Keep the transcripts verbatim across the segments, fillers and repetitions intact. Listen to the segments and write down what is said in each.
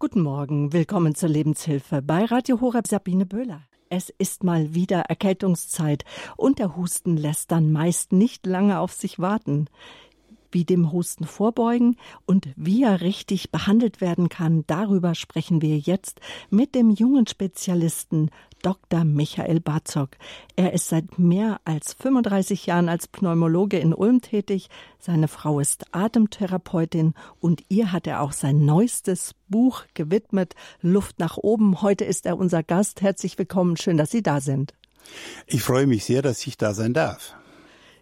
Guten Morgen, willkommen zur Lebenshilfe bei Radio Horeb, Sabine Böhler. Es ist mal wieder Erkältungszeit und der Husten lässt dann meist nicht lange auf sich warten. Wie dem Husten vorbeugen und wie er richtig behandelt werden kann, darüber sprechen wir jetzt mit dem jungen Spezialisten Doktor Michael Barczok. Er ist seit mehr als fünfunddreißig Jahren als Pneumologe in Ulm tätig. Seine Frau ist Atemtherapeutin und ihr hat er auch sein neuestes Buch gewidmet, Luft nach oben. Heute ist er unser Gast. Herzlich willkommen. Schön, dass Sie da sind. Ich freue mich sehr, dass ich da sein darf.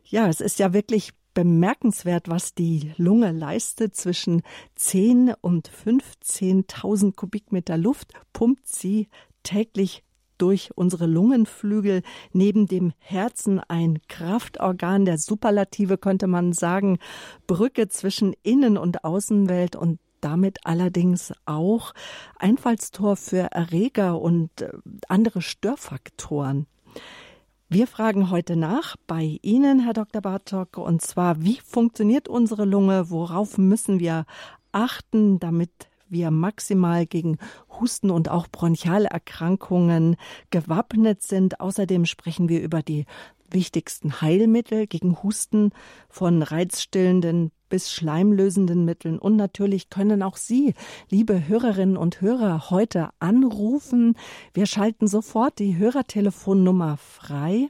Ja, es ist ja wirklich bemerkenswert, was die Lunge leistet. Zwischen zehn und fünfzehntausend Kubikmeter Luft pumpt sie täglich durch unsere Lungenflügel, neben dem Herzen ein Kraftorgan der Superlative, könnte man sagen, Brücke zwischen Innen- und Außenwelt und damit allerdings auch Einfallstor für Erreger und andere Störfaktoren. Wir fragen heute nach bei Ihnen, Herr Doktor Barczok, und zwar, wie funktioniert unsere Lunge, worauf müssen wir achten, damit wir maximal gegen Husten und auch Bronchialerkrankungen gewappnet sind. Außerdem sprechen wir über die wichtigsten Heilmittel gegen Husten, von reizstillenden bis schleimlösenden Mitteln. Und natürlich können auch Sie, liebe Hörerinnen und Hörer, heute anrufen. Wir schalten sofort die Hörertelefonnummer frei.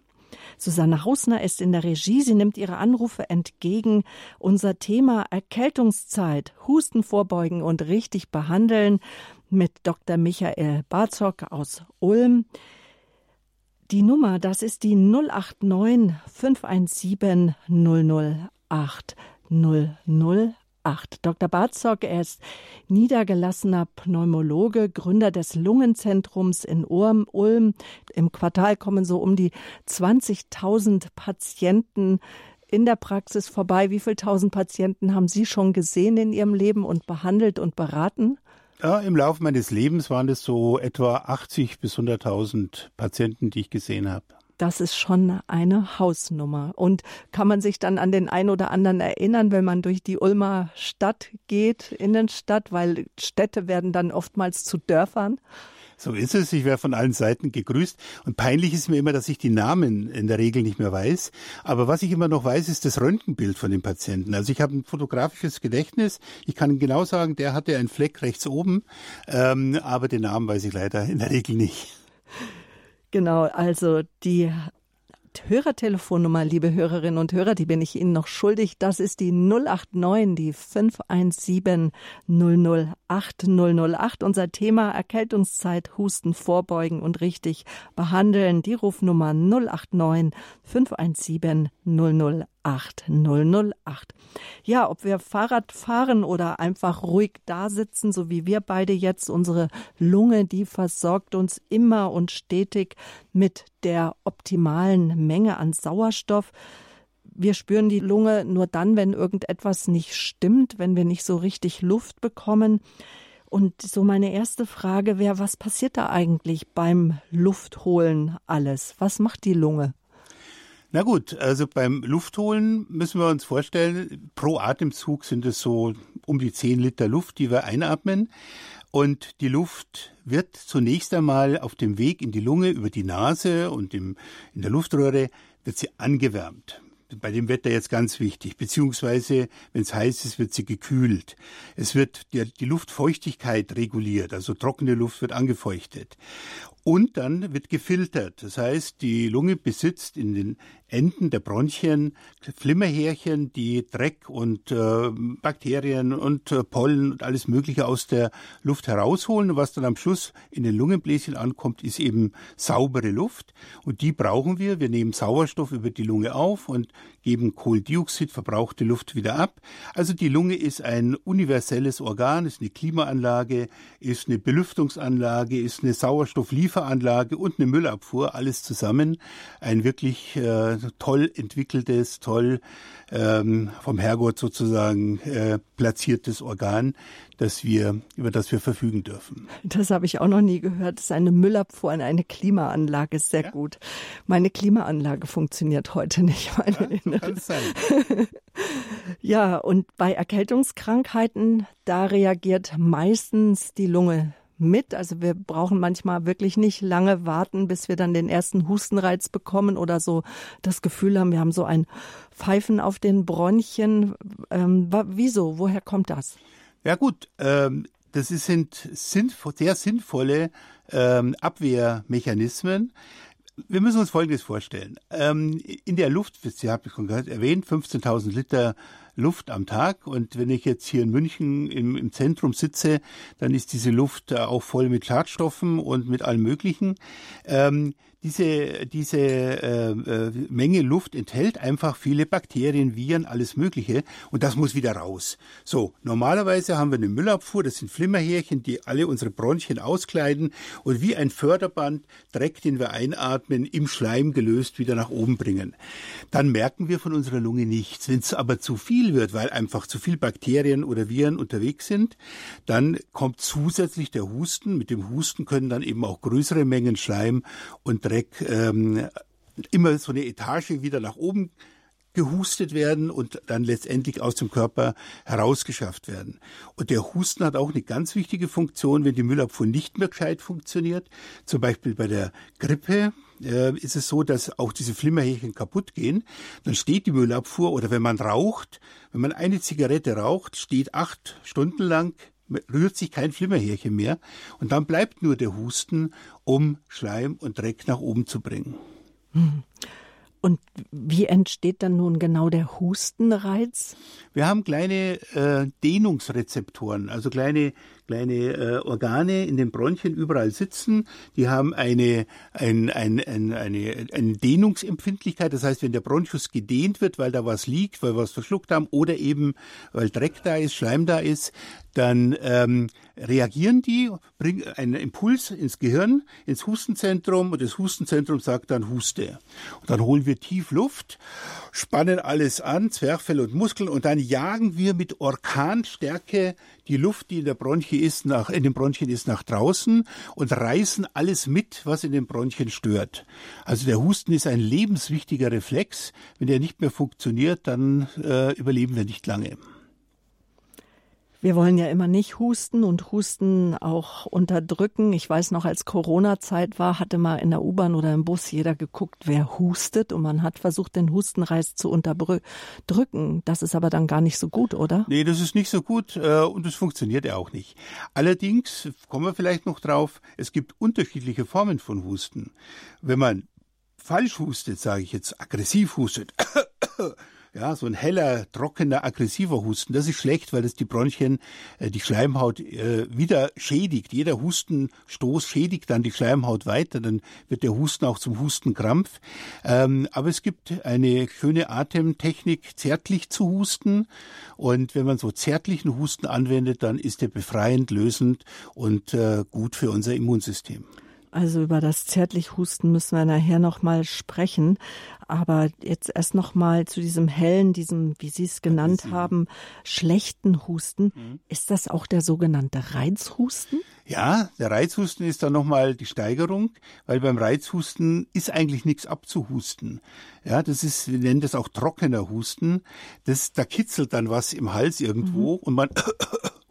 Susanne Hausner ist in der Regie. Sie nimmt ihre Anrufe entgegen. Unser Thema Erkältungszeit, Husten vorbeugen und richtig behandeln mit Doktor Michael Barczok aus Ulm. Die Nummer, das ist die null acht neun, fünf eins sieben, null null acht. null null acht. Doktor Barczok, er ist niedergelassener Pneumologe, Gründer des Lungenzentrums in Ulm. Im Quartal kommen so um die zwanzigtausend Patienten in der Praxis vorbei. Wie viele tausend Patienten haben Sie schon gesehen in Ihrem Leben und behandelt und beraten? Ja, im Laufe meines Lebens waren es so etwa achtzig bis hunderttausend Patienten, die ich gesehen habe. Das ist schon eine Hausnummer. Und kann man sich dann an den einen oder anderen erinnern, wenn man durch die Ulmer Stadt geht, Innenstadt, weil Städte werden dann oftmals zu Dörfern? So ist es. Ich werde von allen Seiten gegrüßt. Und peinlich ist mir immer, dass ich die Namen in der Regel nicht mehr weiß. Aber was ich immer noch weiß, ist das Röntgenbild von den Patienten. Also ich habe ein fotografisches Gedächtnis. Ich kann genau sagen, der hatte einen Fleck rechts oben. Ähm, aber den Namen weiß ich leider in der Regel nicht. Genau, also die Hörertelefonnummer, liebe Hörerinnen und Hörer, die bin ich Ihnen noch schuldig. Das ist die null acht neun, die fünf eins sieben, null null acht, null null acht. Unser Thema Erkältungszeit, Husten vorbeugen und richtig behandeln. Die Rufnummer null acht neun, fünf eins sieben, null null acht, null null acht. Ja, ob wir Fahrrad fahren oder einfach ruhig da sitzen, so wie wir beide jetzt, unsere Lunge, die versorgt uns immer und stetig mit der optimalen Menge an Sauerstoff. Wir spüren die Lunge nur dann, wenn irgendetwas nicht stimmt, wenn wir nicht so richtig Luft bekommen. Und so meine erste Frage wäre, was passiert da eigentlich beim Luftholen alles? Was macht die Lunge? Na gut, also beim Luftholen müssen wir uns vorstellen, pro Atemzug sind es so um die zehn Liter Luft, die wir einatmen. Und die Luft wird zunächst einmal auf dem Weg in die Lunge über die Nase und im, in der Luftröhre wird sie angewärmt. Bei dem Wetter jetzt ganz wichtig, beziehungsweise wenn es heiß ist, wird sie gekühlt. Es wird die, die Luftfeuchtigkeit reguliert, also trockene Luft wird angefeuchtet. Und dann wird gefiltert, das heißt, die Lunge besitzt in den Enden der Bronchien Flimmerhärchen, die Dreck und äh, Bakterien und äh, Pollen und alles Mögliche aus der Luft herausholen. Und was dann am Schluss in den Lungenbläschen ankommt, ist eben saubere Luft. Und die brauchen wir. Wir nehmen Sauerstoff über die Lunge auf und geben Kohlendioxid, verbrauchte Luft, wieder ab. Also die Lunge ist ein universelles Organ, ist eine Klimaanlage, ist eine Belüftungsanlage, ist eine Sauerstofflieferanlage und eine Müllabfuhr, alles zusammen. Ein wirklich äh, äh, toll entwickeltes, toll ähm, vom Herrgott sozusagen äh, platziertes Organ, das wir, über das wir verfügen dürfen. Das habe ich auch noch nie gehört. Das ist eine Müllabfuhr an eine Klimaanlage. Sehr ja. gut. Meine Klimaanlage funktioniert heute nicht. Meine ja, kann es sein. Ja, und bei Erkältungskrankheiten, da reagiert meistens die Lunge mit. Also wir brauchen manchmal wirklich nicht lange warten, bis wir dann den ersten Hustenreiz bekommen oder so das Gefühl haben, wir haben so ein Pfeifen auf den Bronchien. Ähm, wieso? Woher kommt das? Ja gut, ähm, das sind sehr sinnvolle ähm, Abwehrmechanismen. Wir müssen uns Folgendes vorstellen. Ähm, in der Luft, Sie haben es schon erwähnt, fünfzehntausend Liter Luft am Tag. Und wenn ich jetzt hier in München im, im Zentrum sitze, dann ist diese Luft auch voll mit Schadstoffen und mit allem Möglichen. Ähm, diese diese äh, äh, Menge Luft enthält einfach viele Bakterien, Viren, alles Mögliche. Und das muss wieder raus. So, normalerweise haben wir eine Müllabfuhr. Das sind Flimmerhärchen, die alle unsere Bronchien auskleiden und wie ein Förderband Dreck, den wir einatmen, im Schleim gelöst wieder nach oben bringen. Dann merken wir von unserer Lunge nichts. Wenn es aber zu viel wird, weil einfach zu viel Bakterien oder Viren unterwegs sind, dann kommt zusätzlich der Husten. Mit dem Husten können dann eben auch größere Mengen Schleim und Dreck ähm, immer so eine Etage wieder nach oben gehustet werden und dann letztendlich aus dem Körper herausgeschafft werden. Und der Husten hat auch eine ganz wichtige Funktion, wenn die Müllabfuhr nicht mehr gescheit funktioniert. Zum Beispiel bei der Grippe äh, ist es so, dass auch diese Flimmerhärchen kaputt gehen. Dann steht die Müllabfuhr, oder wenn man raucht, wenn man eine Zigarette raucht, steht acht Stunden lang, rührt sich kein Flimmerhärchen mehr. Und dann bleibt nur der Husten, um Schleim und Dreck nach oben zu bringen. Hm. Und wie entsteht dann nun genau der Hustenreiz? Wir haben kleine äh, Dehnungsrezeptoren, also kleine, kleine äh, Organe in den Bronchien überall sitzen. Die haben eine, ein, ein, ein, eine, eine Dehnungsempfindlichkeit. Das heißt, wenn der Bronchus gedehnt wird, weil da was liegt, weil wir was verschluckt haben oder eben weil Dreck da ist, Schleim da ist, dann ähm, reagieren die, bringen einen Impuls ins Gehirn, ins Hustenzentrum und das Hustenzentrum sagt dann Huste. Und dann holen wir tief Luft, spannen alles an, Zwerchfell und Muskeln und dann jagen wir mit Orkanstärke die Luft, die in der Bronchie ist, nach, in den Bronchien ist, nach draußen und reißen alles mit, was in den Bronchien stört. Also der Husten ist ein lebenswichtiger Reflex. Wenn der nicht mehr funktioniert, dann äh, überleben wir nicht lange. Wir wollen ja immer nicht husten und Husten auch unterdrücken. Ich weiß noch, als Corona-Zeit war, hatte mal in der U-Bahn oder im Bus jeder geguckt, wer hustet. Und man hat versucht, den Hustenreiz zu unterdrücken. Das ist aber dann gar nicht so gut, oder? Nee, das ist nicht so gut äh, und es funktioniert ja auch nicht. Allerdings, kommen wir vielleicht noch drauf, es gibt unterschiedliche Formen von Husten. Wenn man falsch hustet, sage ich jetzt, aggressiv hustet, ja, so ein heller, trockener, aggressiver Husten, das ist schlecht, weil das die Bronchien, die Schleimhaut äh, wieder schädigt. Jeder Hustenstoß schädigt dann die Schleimhaut weiter, dann wird der Husten auch zum Hustenkrampf. Ähm, aber es gibt eine schöne Atemtechnik, zärtlich zu husten. Und wenn man so zärtlichen Husten anwendet, dann ist der befreiend, lösend und äh, gut für unser Immunsystem. Also über das zärtlich Husten müssen wir nachher nochmal sprechen. Aber jetzt erst nochmal zu diesem hellen, diesem, wie Sie es genannt ja, haben, schlechten Husten. Mhm. Ist das auch der sogenannte Reizhusten? Ja, der Reizhusten ist dann nochmal die Steigerung, weil beim Reizhusten ist eigentlich nichts abzuhusten. Ja, das ist, wir nennen das auch trockener Husten. Das, da kitzelt dann was im Hals irgendwo mhm. und man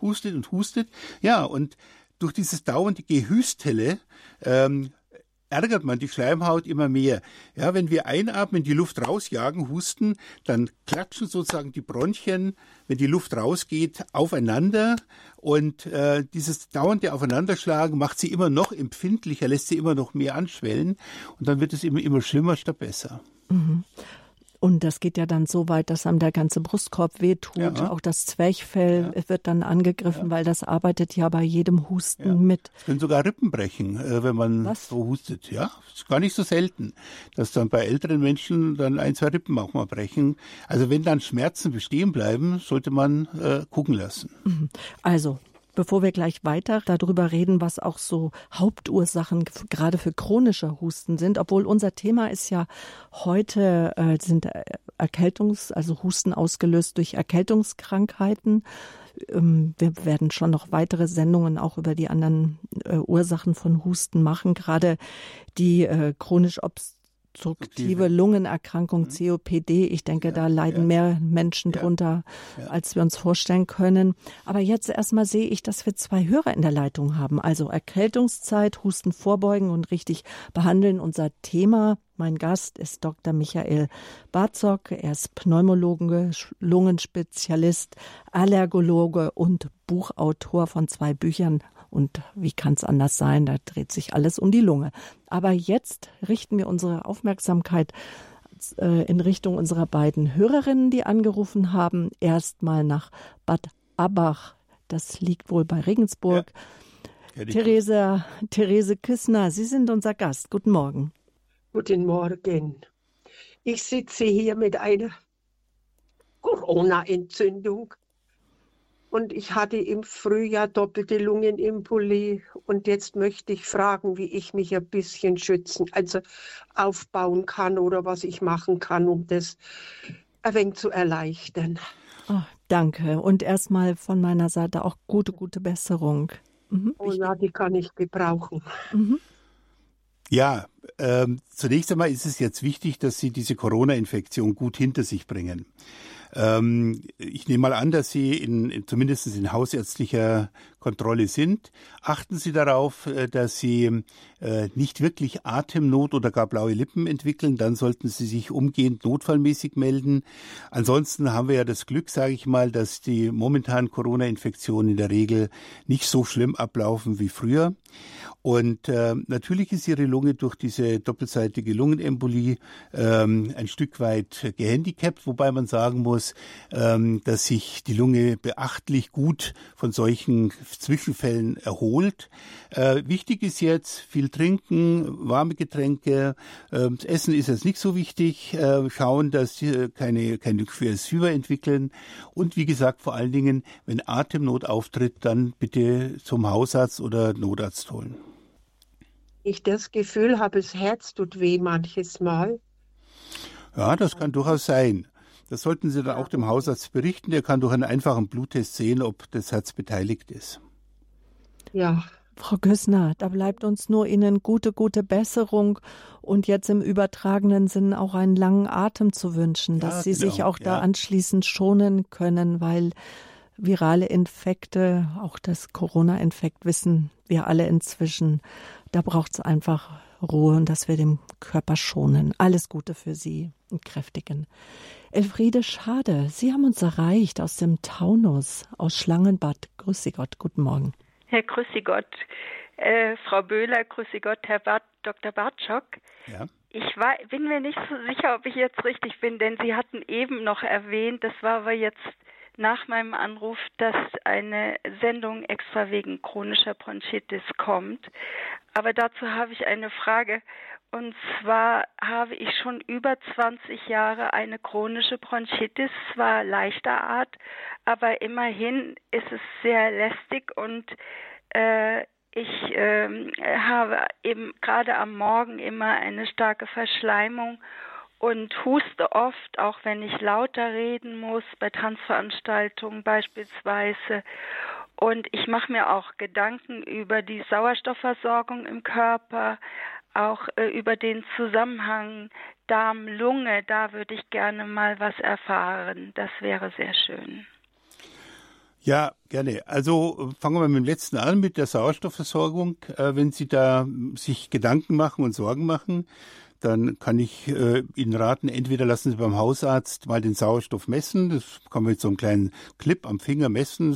hustet und hustet. Ja, und durch dieses dauernde Gehüstele ähm, ärgert man die Schleimhaut immer mehr. Ja, wenn wir einatmen, die Luft rausjagen, husten, dann klatschen sozusagen die Bronchien, wenn die Luft rausgeht, aufeinander. Und äh, dieses dauernde Aufeinanderschlagen macht sie immer noch empfindlicher, lässt sie immer noch mehr anschwellen. Und dann wird es immer, immer schlimmer statt besser. Mhm. Und das geht ja dann so weit, dass einem der ganze Brustkorb wehtut. Ja. Auch das Zwerchfell ja. wird dann angegriffen, ja. weil das arbeitet ja bei jedem Husten ja. mit. Es können sogar Rippen brechen, wenn man Was? so hustet. Ja, ist gar nicht so selten, dass dann bei älteren Menschen dann ein, zwei Rippen auch mal brechen. Also wenn dann Schmerzen bestehen bleiben, sollte man äh, gucken lassen. Also Bevor wir gleich weiter darüber reden, was auch so Hauptursachen gerade für chronische Husten sind, obwohl unser Thema ist ja heute, äh, sind Erkältungs-, also Husten ausgelöst durch Erkältungskrankheiten. Ähm, wir werden schon noch weitere Sendungen auch über die anderen äh, Ursachen von Husten machen, gerade die äh, chronisch obst obstruktive Lungenerkrankung, C O P D. Ich denke, ja, da leiden ja. mehr Menschen ja. drunter, ja. als wir uns vorstellen können. Aber jetzt erstmal sehe ich, dass wir zwei Hörer in der Leitung haben. Also Erkältungszeit, Husten vorbeugen und richtig behandeln. Unser Thema. Mein Gast ist Doktor Michael Barczok. Er ist Pneumologe, Lungenspezialist, Allergologe und Buchautor von zwei Büchern. Und wie kann es anders sein? Da dreht sich alles um die Lunge. Aber jetzt richten wir unsere Aufmerksamkeit äh, in Richtung unserer beiden Hörerinnen, die angerufen haben. Erstmal nach Bad Abbach. Das liegt wohl bei Regensburg. Ja. Therese, Therese Küssner, Sie sind unser Gast. Guten Morgen. Guten Morgen. Ich sitze hier mit einer Corona-Entzündung. Und ich hatte im Frühjahr doppelte Lungenembolie. Und jetzt möchte ich fragen, wie ich mich ein bisschen schützen, also aufbauen kann oder was ich machen kann, um das ein wenig zu erleichtern. Oh, danke. Und erstmal von meiner Seite auch gute, gute Besserung. Mhm. Oh ja, die kann ich gebrauchen. Mhm. Ja, ähm, zunächst einmal ist es jetzt wichtig, dass Sie diese Corona-Infektion gut hinter sich bringen. Ähm, ich nehme mal an, dass Sie in, in, zumindest in hausärztlicher Kontrolle sind. Achten Sie darauf, dass Sie äh, nicht wirklich Atemnot oder gar blaue Lippen entwickeln. Dann sollten Sie sich umgehend notfallmäßig melden. Ansonsten haben wir ja das Glück, sage ich mal, dass die momentanen Corona-Infektionen in der Regel nicht so schlimm ablaufen wie früher. Und äh, natürlich ist Ihre Lunge durch diese doppelseitige Lungenembolie ähm, ein Stück weit gehandicapt, wobei man sagen muss, ähm, dass sich die Lunge beachtlich gut von solchen Zwischenfällen erholt. Äh, wichtig ist jetzt viel trinken, warme Getränke, äh, das Essen ist jetzt nicht so wichtig, äh, schauen, dass Sie keine, keine Fieber entwickeln und wie gesagt, vor allen Dingen, wenn Atemnot auftritt, dann bitte zum Hausarzt oder Notarzt holen. Ich das Gefühl habe, das Herz tut weh manches Mal. Ja, das kann durchaus sein. Das sollten Sie dann auch dem Hausarzt berichten. Der kann durch einen einfachen Bluttest sehen, ob das Herz beteiligt ist. Ja. Frau Küssner, da bleibt uns nur Ihnen gute, gute Besserung und jetzt im übertragenen Sinn auch einen langen Atem zu wünschen, dass ja, Sie genau. sich auch ja. da anschließend schonen können, weil virale Infekte, auch das Corona-Infekt wissen wir alle inzwischen. Da braucht es einfach Ruhe und dass wir den Körper schonen. Alles Gute für Sie und kräftigen. Elfriede Schade, Sie haben uns erreicht aus dem Taunus, aus Schlangenbad. Grüße Gott, guten Morgen. Herr Grüße Gott, äh, Frau Böhler, Grüße Gott, Herr Bart, Doktor Barczok. Ja. Ich war, bin mir nicht so sicher, ob ich jetzt richtig bin, denn Sie hatten eben noch erwähnt, das war aber jetzt nach meinem Anruf, dass eine Sendung extra wegen chronischer Bronchitis kommt. Aber dazu habe ich eine Frage. Und zwar habe ich schon über zwanzig Jahre eine chronische Bronchitis, zwar leichter Art, aber immerhin ist es sehr lästig und äh, ich äh, habe eben gerade am Morgen immer eine starke Verschleimung und huste oft, auch wenn ich lauter reden muss, bei Tanzveranstaltungen beispielsweise. Und ich mache mir auch Gedanken über die Sauerstoffversorgung im Körper, auch äh, über den Zusammenhang Darm-Lunge. Da würde ich gerne mal was erfahren. Das wäre sehr schön. Ja, gerne. Also fangen wir mit dem letzten an, mit der Sauerstoffversorgung. Äh, wenn Sie da sich Gedanken machen und Sorgen machen, dann kann ich äh, Ihnen raten, entweder lassen Sie beim Hausarzt mal den Sauerstoff messen. Das kann man mit so einem kleinen Clip am Finger messen.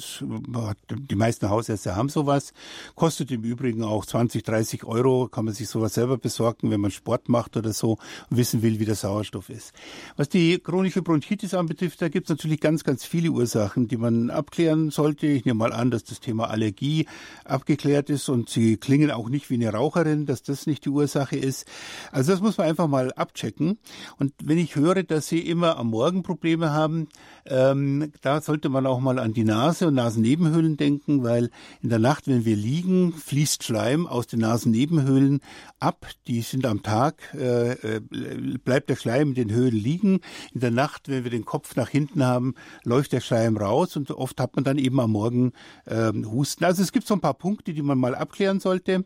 Die meisten Hausärzte haben sowas. Kostet im Übrigen auch zwanzig, dreißig Euro. Kann man sich sowas selber besorgen, wenn man Sport macht oder so und wissen will, wie der Sauerstoff ist. Was die chronische Bronchitis anbetrifft, da gibt es natürlich ganz, ganz viele Ursachen, die man abklären sollte. Ich nehme mal an, dass das Thema Allergie abgeklärt ist und Sie klingen auch nicht wie eine Raucherin, dass das nicht die Ursache ist. Also das muss muss man einfach mal abchecken. Und wenn ich höre, dass Sie immer am Morgen Probleme haben, ähm, da sollte man auch mal an die Nase und Nasennebenhöhlen denken, weil in der Nacht, wenn wir liegen, fließt Schleim aus den Nasennebenhöhlen ab. Die sind am Tag, äh, bleibt der Schleim in den Höhlen liegen. In der Nacht, wenn wir den Kopf nach hinten haben, läuft der Schleim raus und oft hat man dann eben am Morgen äh, Husten. Also es gibt so ein paar Punkte, die man mal abklären sollte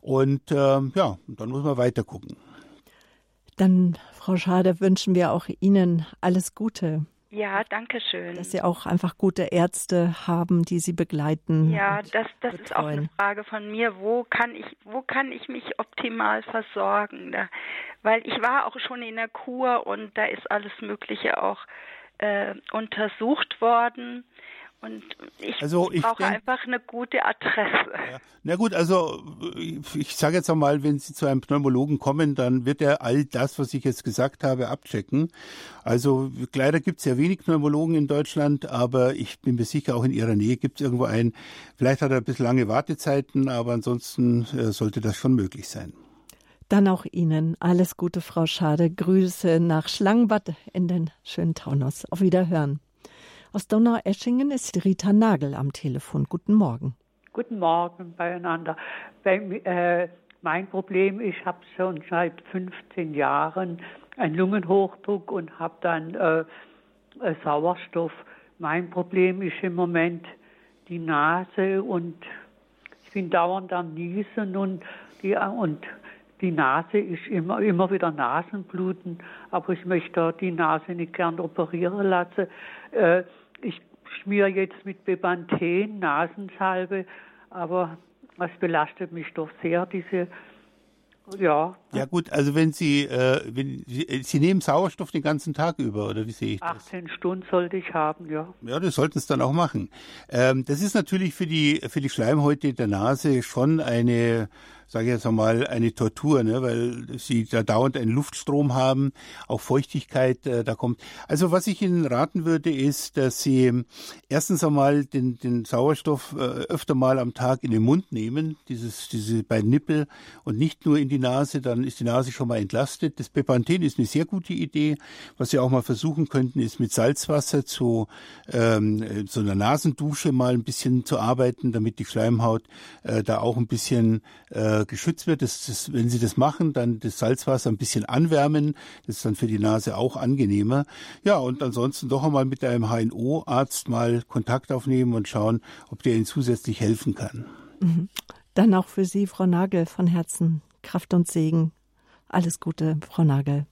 und äh, ja, dann muss man weiter gucken. Dann, Frau Schade, wünschen wir auch Ihnen alles Gute. Ja, danke schön. Dass Sie auch einfach gute Ärzte haben, die Sie begleiten. Ja, das, das ist auch eine Frage von mir. Wo kann ich, wo kann ich mich optimal versorgen? Da, weil ich war auch schon in der Kur und da ist alles Mögliche auch äh, untersucht worden. Und ich, also ich brauche denk, einfach eine gute Adresse. Ja. Na gut, also ich sage jetzt einmal, wenn Sie zu einem Pneumologen kommen, dann wird er all das, was ich jetzt gesagt habe, abchecken. Also leider gibt es ja wenig Pneumologen in Deutschland, aber ich bin mir sicher, auch in Ihrer Nähe gibt es irgendwo einen. Vielleicht hat er ein bisschen lange Wartezeiten, aber ansonsten äh, sollte das schon möglich sein. Dann auch Ihnen alles Gute, Frau Schade. Grüße nach Schlangenbad in den schönen Taunus. Auf Wiederhören. Aus Donaueschingen ist Rita Nagel am Telefon. Guten Morgen. Guten Morgen beieinander. Bei, äh, mein Problem, ich habe schon seit fünfzehn Jahren einen Lungenhochdruck und habe dann äh, Sauerstoff. Mein Problem ist im Moment die Nase und ich bin dauernd am Niesen und die, und die Nase ist immer, immer wieder Nasenbluten. Aber ich möchte die Nase nicht gern operieren lassen. Äh, Ich schmiere jetzt mit Bepanthen Nasensalbe, aber es belastet mich doch sehr, diese, ja. Ja gut, also wenn Sie, äh, wenn Sie, Sie nehmen Sauerstoff den ganzen Tag über, oder wie sehe ich das? achtzehn Stunden sollte ich haben, ja. Ja, das sollten Sie dann auch machen. Ähm, das ist natürlich für die, für die Schleimhäute der Nase schon eine... sage ich jetzt einmal, eine Tortur, ne? Weil sie da dauernd einen Luftstrom haben, auch Feuchtigkeit äh, da kommt. Also was ich Ihnen raten würde, ist, dass Sie erstens einmal den, den Sauerstoff äh, öfter mal am Tag in den Mund nehmen, dieses diese beiden Nippel und nicht nur in die Nase, dann ist die Nase schon mal entlastet. Das Bepanthen ist eine sehr gute Idee. Was Sie auch mal versuchen könnten, ist mit Salzwasser zu ähm, so einer Nasendusche mal ein bisschen zu arbeiten, damit die Schleimhaut äh, da auch ein bisschen äh, geschützt wird. Das, das, wenn Sie das machen, dann das Salzwasser ein bisschen anwärmen. Das ist dann für die Nase auch angenehmer. Ja, und ansonsten doch einmal mit einem H N O-Arzt mal Kontakt aufnehmen und schauen, ob der Ihnen zusätzlich helfen kann. Dann auch für Sie, Frau Nagel, von Herzen Kraft und Segen. Alles Gute, Frau Nagel.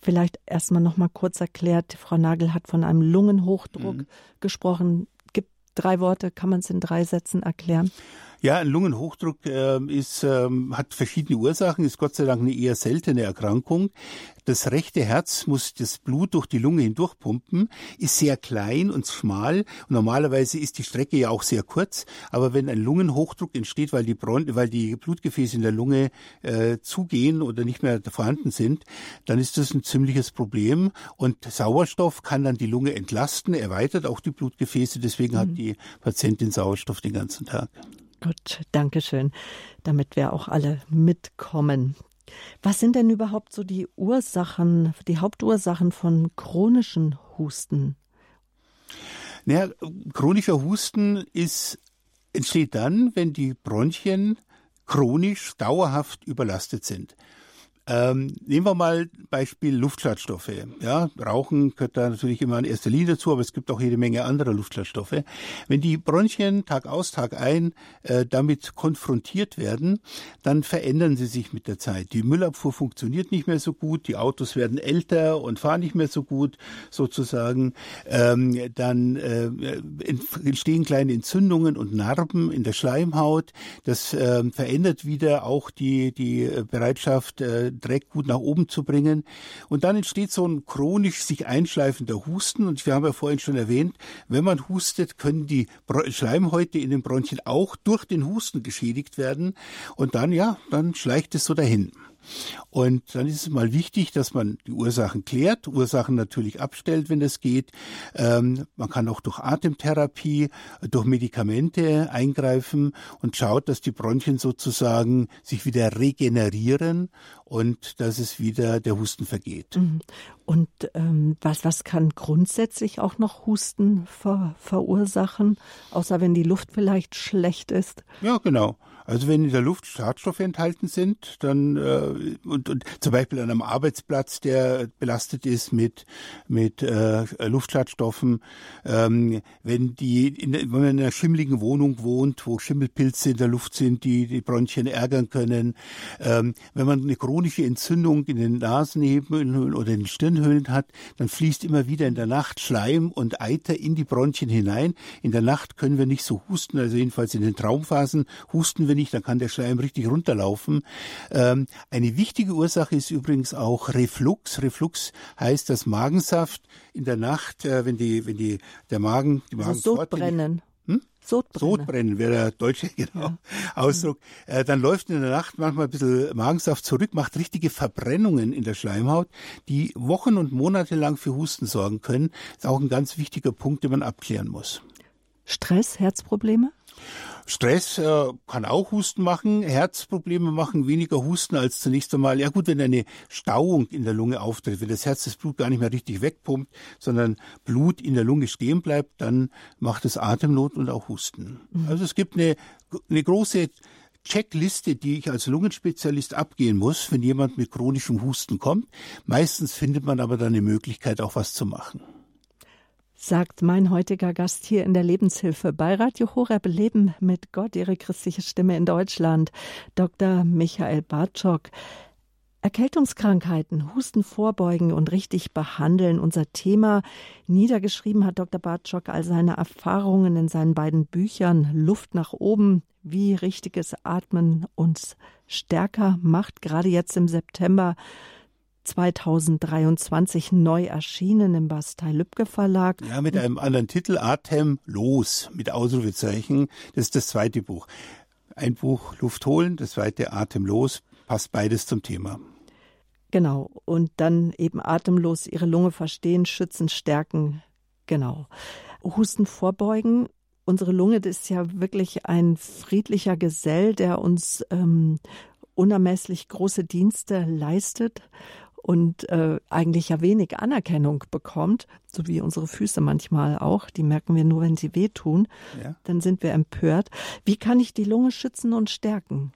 Vielleicht erstmal noch mal kurz erklärt, Frau Nagel hat von einem Lungenhochdruck mhm. gesprochen. Gibt drei Worte, kann man es in drei Sätzen erklären? Ja, ein Lungenhochdruck äh, ist, ähm, hat verschiedene Ursachen, ist Gott sei Dank eine eher seltene Erkrankung. Das rechte Herz muss das Blut durch die Lunge hindurch pumpen, ist sehr klein und schmal. Und normalerweise ist die Strecke ja auch sehr kurz. Aber wenn ein Lungenhochdruck entsteht, weil die, Bron- weil die Blutgefäße in der Lunge äh, zugehen oder nicht mehr vorhanden sind, dann ist das ein ziemliches Problem. Und Sauerstoff kann dann die Lunge entlasten, erweitert auch die Blutgefäße. Deswegen mhm. hat die Patientin Sauerstoff den ganzen Tag. Gut, danke schön, damit wir auch alle mitkommen. Was sind denn überhaupt so die Ursachen, die Hauptursachen von chronischen Husten? Naja, chronischer Husten ist, entsteht dann, wenn die Bronchien chronisch dauerhaft überlastet sind. Ähm, nehmen wir mal Beispiel Luftschadstoffe. Ja, Rauchen gehört da natürlich immer in erster Linie dazu, aber es gibt auch jede Menge anderer Luftschadstoffe. Wenn die Bronchien Tag aus, Tag ein äh, damit konfrontiert werden, dann verändern sie sich mit der Zeit. Die Müllabfuhr funktioniert nicht mehr so gut, die Autos werden älter und fahren nicht mehr so gut sozusagen. Ähm, dann äh, entstehen kleine Entzündungen und Narben in der Schleimhaut. Das äh, verändert wieder auch die, die Bereitschaft, äh, Dreck gut nach oben zu bringen. Und dann entsteht so ein chronisch sich einschleifender Husten. Und wir haben ja vorhin schon erwähnt, wenn man hustet, können die Schleimhäute in den Bronchien auch durch den Husten geschädigt werden. Und dann, ja, dann schleicht es so dahin. Und dann ist es mal wichtig, dass man die Ursachen klärt, Ursachen natürlich abstellt, wenn es geht. Ähm, man kann auch durch Atemtherapie, durch Medikamente eingreifen und schaut, dass die Bronchien sozusagen sich wieder regenerieren und dass es wieder der Husten vergeht. Und ähm, was, was kann grundsätzlich auch noch Husten ver- verursachen, außer wenn die Luft vielleicht schlecht ist? Ja, genau. Also wenn in der Luft Schadstoffe enthalten sind, dann äh, und, und zum Beispiel an einem Arbeitsplatz, der belastet ist mit mit äh, Luftschadstoffen, ähm, wenn die in, wenn man in einer schimmeligen Wohnung wohnt, wo Schimmelpilze in der Luft sind, die die Bronchien ärgern können, ähm, wenn man eine chronische Entzündung in den Nasennebenhöhlen oder in den Stirnhöhlen hat, dann fließt immer wieder in der Nacht Schleim und Eiter in die Bronchien hinein. In der Nacht können wir nicht so husten, also jedenfalls in den Traumphasen husten wir nicht, dann kann der Schleim richtig runterlaufen. Ähm, eine wichtige Ursache ist übrigens auch Reflux. Reflux heißt, dass Magensaft in der Nacht, äh, wenn die, wenn die, der Magen, die Magen also fortbrennen. Hm? Sodbrennen. Sodbrennen wäre der deutsche genau, ja. Ausdruck. Äh, dann läuft in der Nacht manchmal ein bisschen Magensaft zurück, macht richtige Verbrennungen in der Schleimhaut, die Wochen und Monate lang für Husten sorgen können. Das ist auch ein ganz wichtiger Punkt, den man abklären muss. Stress, Herzprobleme? Stress äh, kann auch Husten machen, Herzprobleme machen weniger Husten als zunächst einmal. Ja gut, wenn eine Stauung in der Lunge auftritt, wenn das Herz das Blut gar nicht mehr richtig wegpumpt, sondern Blut in der Lunge stehen bleibt, dann macht es Atemnot und auch Husten. Mhm. Also es gibt eine, eine große Checkliste, die ich als Lungenspezialist abgehen muss, wenn jemand mit chronischem Husten kommt. Meistens findet man aber dann die Möglichkeit, auch was zu machen. Sagt mein heutiger Gast hier in der Lebenshilfe bei Radio Horeb, Leben mit Gott, Ihre christliche Stimme in Deutschland, Doktor Michael Barczok. Erkältungskrankheiten, Husten vorbeugen und richtig behandeln. Unser Thema niedergeschrieben hat Doktor Barczok all seine Erfahrungen in seinen beiden Büchern Luft nach oben, wie richtiges Atmen uns stärker macht, gerade jetzt im September zweitausenddreiundzwanzig neu erschienen im Bastei-Lübcke-Verlag. Ja, mit einem anderen Titel, Atemlos, mit Ausrufezeichen. Das ist das zweite Buch. Ein Buch Luft holen, das zweite Atemlos, passt beides zum Thema. Genau, und dann eben atemlos ihre Lunge verstehen, schützen, stärken, genau. Husten vorbeugen. Unsere Lunge, das ist ja wirklich ein friedlicher Gesell, der uns ähm, unermesslich große Dienste leistet und äh, eigentlich ja wenig Anerkennung bekommt, so wie unsere Füße manchmal auch. Die merken wir nur, wenn sie wehtun. Ja. Dann sind wir empört. Wie kann ich die Lunge schützen und stärken?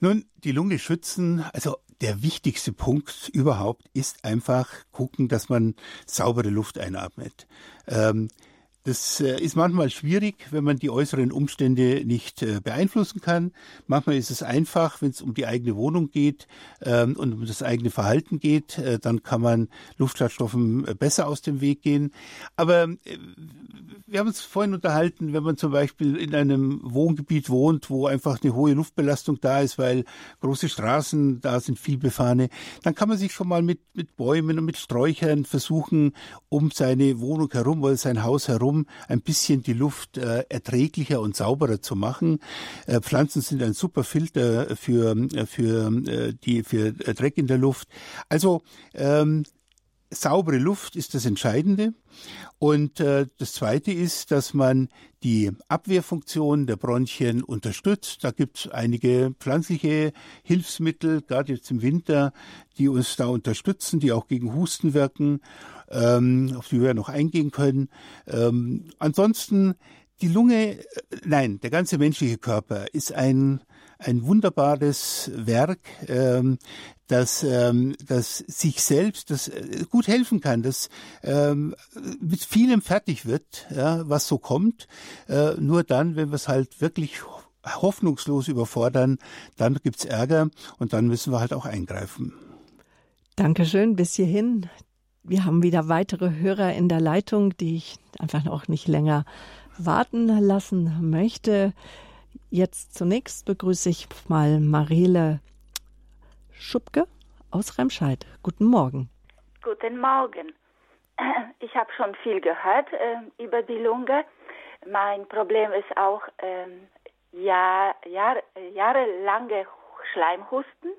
Nun, die Lunge schützen, also der wichtigste Punkt überhaupt ist einfach gucken, dass man saubere Luft einatmet. Ähm, Das ist manchmal schwierig, wenn man die äußeren Umstände nicht beeinflussen kann. Manchmal ist es einfach, wenn es um die eigene Wohnung geht und um das eigene Verhalten geht, dann kann man Luftschadstoffen besser aus dem Weg gehen. Aber wir haben uns vorhin unterhalten, wenn man zum Beispiel in einem Wohngebiet wohnt, wo einfach eine hohe Luftbelastung da ist, weil große Straßen da sind, viel befahrene, dann kann man sich schon mal mit, mit Bäumen und mit Sträuchern versuchen, um seine Wohnung herum oder sein Haus herum ein bisschen die Luft äh, erträglicher und sauberer zu machen. Äh, Pflanzen sind ein super Filter für, für, äh, die, für Dreck in der Luft. Also ähm, saubere Luft ist das Entscheidende. Und äh, das Zweite ist, dass man die Abwehrfunktion der Bronchien unterstützt. Da gibt es einige pflanzliche Hilfsmittel, gerade jetzt im Winter, die uns da unterstützen, die auch gegen Husten wirken, ähm, auf die wir noch eingehen können. Ähm, ansonsten die Lunge, nein, der ganze menschliche Körper ist ein ein wunderbares Werk, ähm, das, ähm, das sich selbst das äh, gut helfen kann, das ähm, mit vielem fertig wird, ja, was so kommt. Äh, nur dann, wenn wir es halt wirklich hoffnungslos überfordern, dann gibt's Ärger und dann müssen wir halt auch eingreifen. Dankeschön, bis hierhin. Wir haben wieder weitere Hörer in der Leitung, die ich einfach auch nicht länger warten lassen möchte. Jetzt zunächst begrüße ich mal Mareile Schubke aus Remscheid. Guten Morgen. Guten Morgen. Ich habe schon viel gehört äh, über die Lunge. Mein Problem ist auch ähm, jahr, jahr, jahrelange Schleimhusten,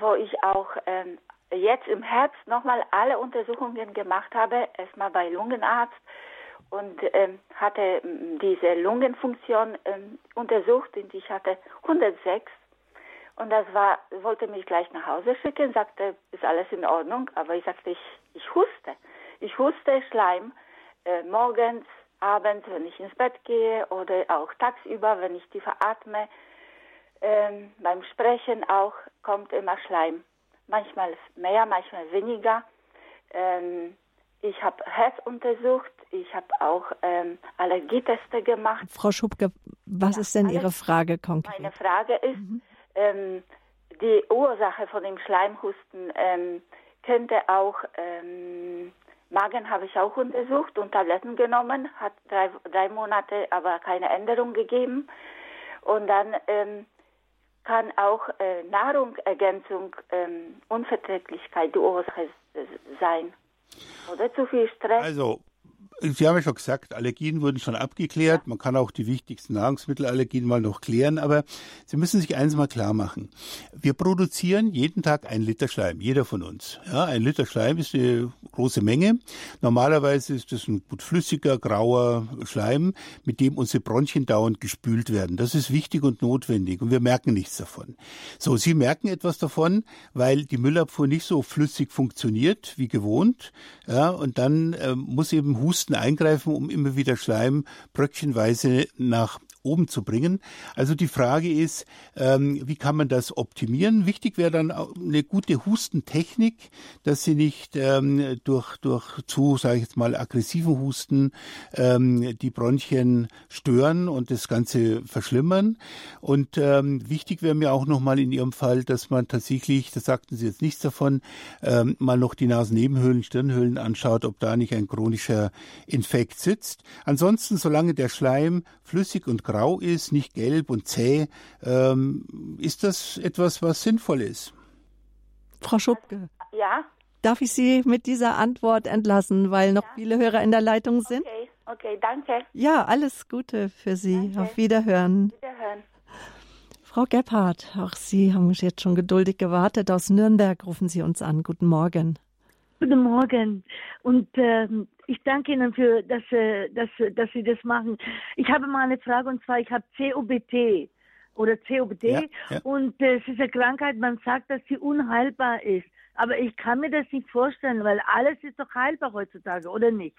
wo ich auch ähm, jetzt im Herbst nochmal alle Untersuchungen gemacht habe, erstmal bei Lungenarzt, und ähm, hatte diese Lungenfunktion ähm, untersucht, und ich hatte hundertsechs. Und das war, wollte mich gleich nach Hause schicken, sagte, ist alles in Ordnung, aber ich sagte, ich, ich huste. Ich huste Schleim äh, morgens, abends, wenn ich ins Bett gehe, oder auch tagsüber, wenn ich tiefer atme. Ähm, beim Sprechen auch kommt immer Schleim. Manchmal mehr, manchmal weniger. Ähm, ich habe Herz untersucht, ich habe auch ähm, Allergieteste gemacht. Frau Schubke, was ja, ist denn alles, Ihre Frage konkret? Meine Frage ist, mhm. ähm, die Ursache von dem Schleimhusten ähm, könnte auch, ähm, Magen habe ich auch untersucht und Tabletten genommen, hat drei, drei Monate aber keine Änderung gegeben. Und dann ähm, kann auch äh, Nahrungsergänzung, ähm, Unverträglichkeit die Ursache sein. Oder zu viel Stress. Also, Sie haben ja schon gesagt, Allergien wurden schon abgeklärt. Ja. Man kann auch die wichtigsten Nahrungsmittelallergien mal noch klären. Aber Sie müssen sich eins mal klar machen. Wir produzieren jeden Tag einen Liter Schleim, jeder von uns. Ja, ein Liter Schleim ist eine große Menge. Normalerweise ist das ein gut flüssiger, grauer Schleim, mit dem unsere Bronchien dauernd gespült werden. Das ist wichtig und notwendig und wir merken nichts davon. So, Sie merken etwas davon, weil die Müllabfuhr nicht so flüssig funktioniert wie gewohnt. Ja, und dann äh, muss eben Husten eingreifen, um immer wieder Schleim bröckchenweise nach oben zu bringen. Also die Frage ist, ähm, wie kann man das optimieren? Wichtig wäre dann eine gute Hustentechnik, dass Sie nicht ähm, durch durch zu, sage ich jetzt mal, aggressiven Husten ähm, die Bronchien stören und das Ganze verschlimmern. Und ähm, wichtig wäre mir auch nochmal in Ihrem Fall, dass man tatsächlich, das sagten Sie jetzt nichts davon, ähm, mal noch die Nasennebenhöhlen, Stirnhöhlen anschaut, ob da nicht ein chronischer Infekt sitzt. Ansonsten, solange der Schleim flüssig und grau ist, nicht gelb und zäh. Ähm, ist das etwas, was sinnvoll ist? Frau Schubke, ja? Darf ich Sie mit dieser Antwort entlassen, weil noch ja. viele Hörer in der Leitung sind? Okay, okay, danke. Ja, alles Gute für Sie. Danke. Auf Wiederhören. Wiederhören. Frau Gebhardt, auch Sie haben jetzt schon geduldig gewartet. Aus Nürnberg rufen Sie uns an. Guten Morgen. Guten Morgen und äh, ich danke Ihnen für, dass, äh, dass, dass Sie das machen. Ich habe mal eine Frage, und zwar, ich habe C O B D oder C O P D, ja, ja. und äh, es ist eine Krankheit, man sagt, dass sie unheilbar ist. Aber ich kann mir das nicht vorstellen, weil alles ist doch heilbar heutzutage, oder nicht?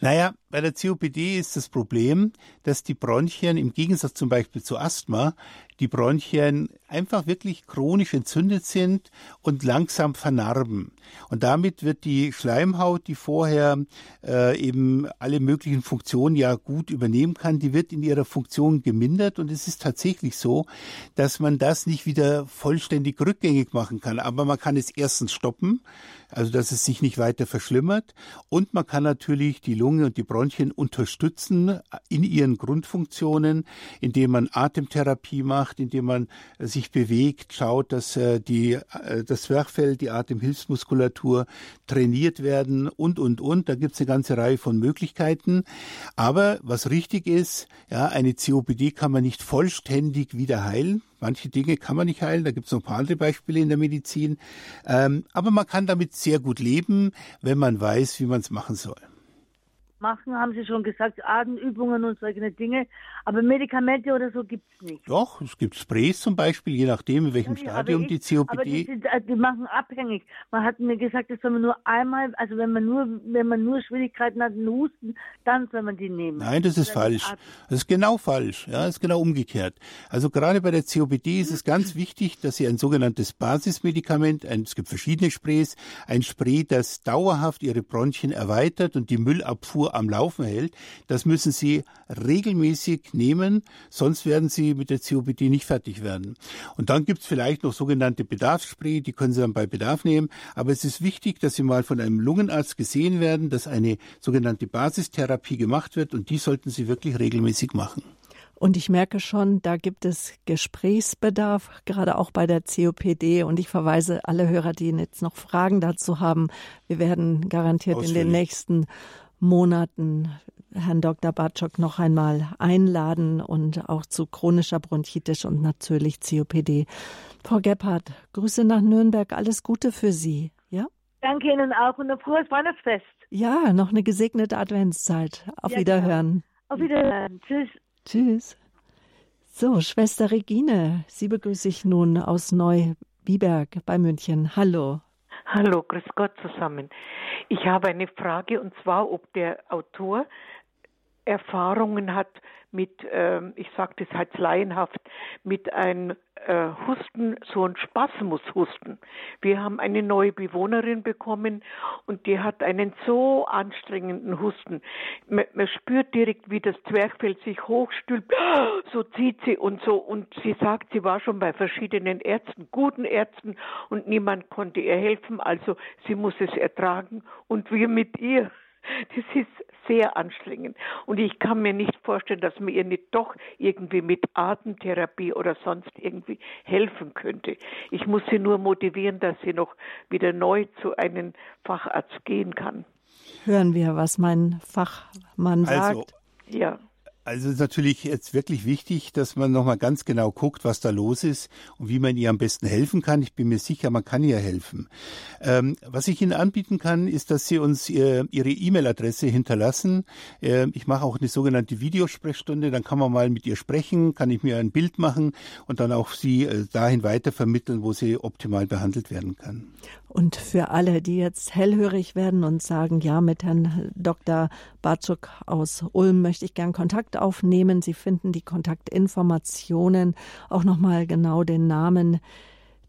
Naja, bei der C O P D ist das Problem, dass die Bronchien, im Gegensatz zum Beispiel zu Asthma, die Bronchien einfach wirklich chronisch entzündet sind und langsam vernarben. Und damit wird die Schleimhaut, die vorher äh, eben alle möglichen Funktionen ja gut übernehmen kann, die wird in ihrer Funktion gemindert. Und es ist tatsächlich so, dass man das nicht wieder vollständig rückgängig machen kann. Aber man kann es erstens stoppen, also dass es sich nicht weiter verschlimmert. Und man kann natürlich die Lunge und die Bronchien unterstützen in ihren Grundfunktionen, indem man Atemtherapie macht, indem man sich bewegt, schaut, dass die, das Zwerchfell, die Atemhilfsmuskulatur trainiert werden und, und, und. Da gibt es eine ganze Reihe von Möglichkeiten. Aber was richtig ist, ja, eine C O P D kann man nicht vollständig wieder heilen. Manche Dinge kann man nicht heilen, da gibt es noch ein paar andere Beispiele in der Medizin. Ähm, aber man kann damit sehr gut leben, wenn man weiß, wie man es machen soll. Machen, haben Sie schon gesagt, Atemübungen und solche Dinge, aber Medikamente oder so gibt es nicht. Doch, es gibt Sprays zum Beispiel, je nachdem, in welchem ja, Stadium ich, die C O P D... Aber die, sind, die machen abhängig. Man hat mir gesagt, das soll man nur einmal, also wenn man nur wenn man nur Schwierigkeiten hat, einen Husten, dann soll man die nehmen. Nein, das ist falsch. Das ist genau falsch. Ja, das ist genau umgekehrt. Also gerade bei der C O P D ist es ganz wichtig, dass Sie ein sogenanntes Basismedikament, ein, es gibt verschiedene Sprays, ein Spray, das dauerhaft Ihre Bronchien erweitert und die Müllabfuhr am Laufen hält, das müssen Sie regelmäßig nehmen, sonst werden Sie mit der C O P D nicht fertig werden. Und dann gibt es vielleicht noch sogenannte Bedarfsspray, die können Sie dann bei Bedarf nehmen, aber es ist wichtig, dass Sie mal von einem Lungenarzt gesehen werden, dass eine sogenannte Basistherapie gemacht wird, und die sollten Sie wirklich regelmäßig machen. Und ich merke schon, da gibt es Gesprächsbedarf, gerade auch bei der C O P D. Und ich verweise alle Hörer, die jetzt noch Fragen dazu haben. Wir werden garantiert in den nächsten Monaten Herrn Doktor Barczok noch einmal einladen und auch zu chronischer Bronchitis und natürlich C O P D. Frau Gebhardt, Grüße nach Nürnberg, alles Gute für Sie. Ja? Danke Ihnen auch und ein frohes Weihnachtsfest. Ja, noch eine gesegnete Adventszeit. Auf ja, Wiederhören. Klar. Auf Wiederhören. Tschüss. Tschüss. So, Schwester Regine, Sie begrüße ich nun aus Neubiberg bei München. Hallo. Hallo, grüß Gott zusammen. Ich habe eine Frage, und zwar, ob der Autor Erfahrungen hat mit, ähm, ich sage das halt laienhaft, mit einem äh, Husten, so ein Spasmushusten. Wir haben eine neue Bewohnerin bekommen und die hat einen so anstrengenden Husten. Man, man spürt direkt, wie das Zwerchfell sich hochstülpt, so zieht sie und so. Und sie sagt, sie war schon bei verschiedenen Ärzten, guten Ärzten, und niemand konnte ihr helfen. Also sie muss es ertragen und wir mit ihr. Das ist sehr anstrengend. Und ich kann mir nicht vorstellen, dass man ihr nicht doch irgendwie mit Atemtherapie oder sonst irgendwie helfen könnte. Ich muss sie nur motivieren, dass sie noch wieder neu zu einem Facharzt gehen kann. Hören wir, was mein Fachmann also, sagt. Ja. Also ist natürlich jetzt wirklich wichtig, dass man nochmal ganz genau guckt, was da los ist und wie man ihr am besten helfen kann. Ich bin mir sicher, man kann ihr helfen. Ähm, was ich Ihnen anbieten kann, ist, dass Sie uns äh, Ihre E-Mail-Adresse hinterlassen. Äh, ich mache auch eine sogenannte Videosprechstunde, dann kann man mal mit ihr sprechen, kann ich mir ein Bild machen und dann auch Sie äh, dahin weitervermitteln, wo sie optimal behandelt werden kann. Und für alle, die jetzt hellhörig werden und sagen, ja, mit Herrn Doktor Barczok aus Ulm möchte ich gern Kontakt aufnehmen. Sie finden die Kontaktinformationen, auch nochmal genau den Namen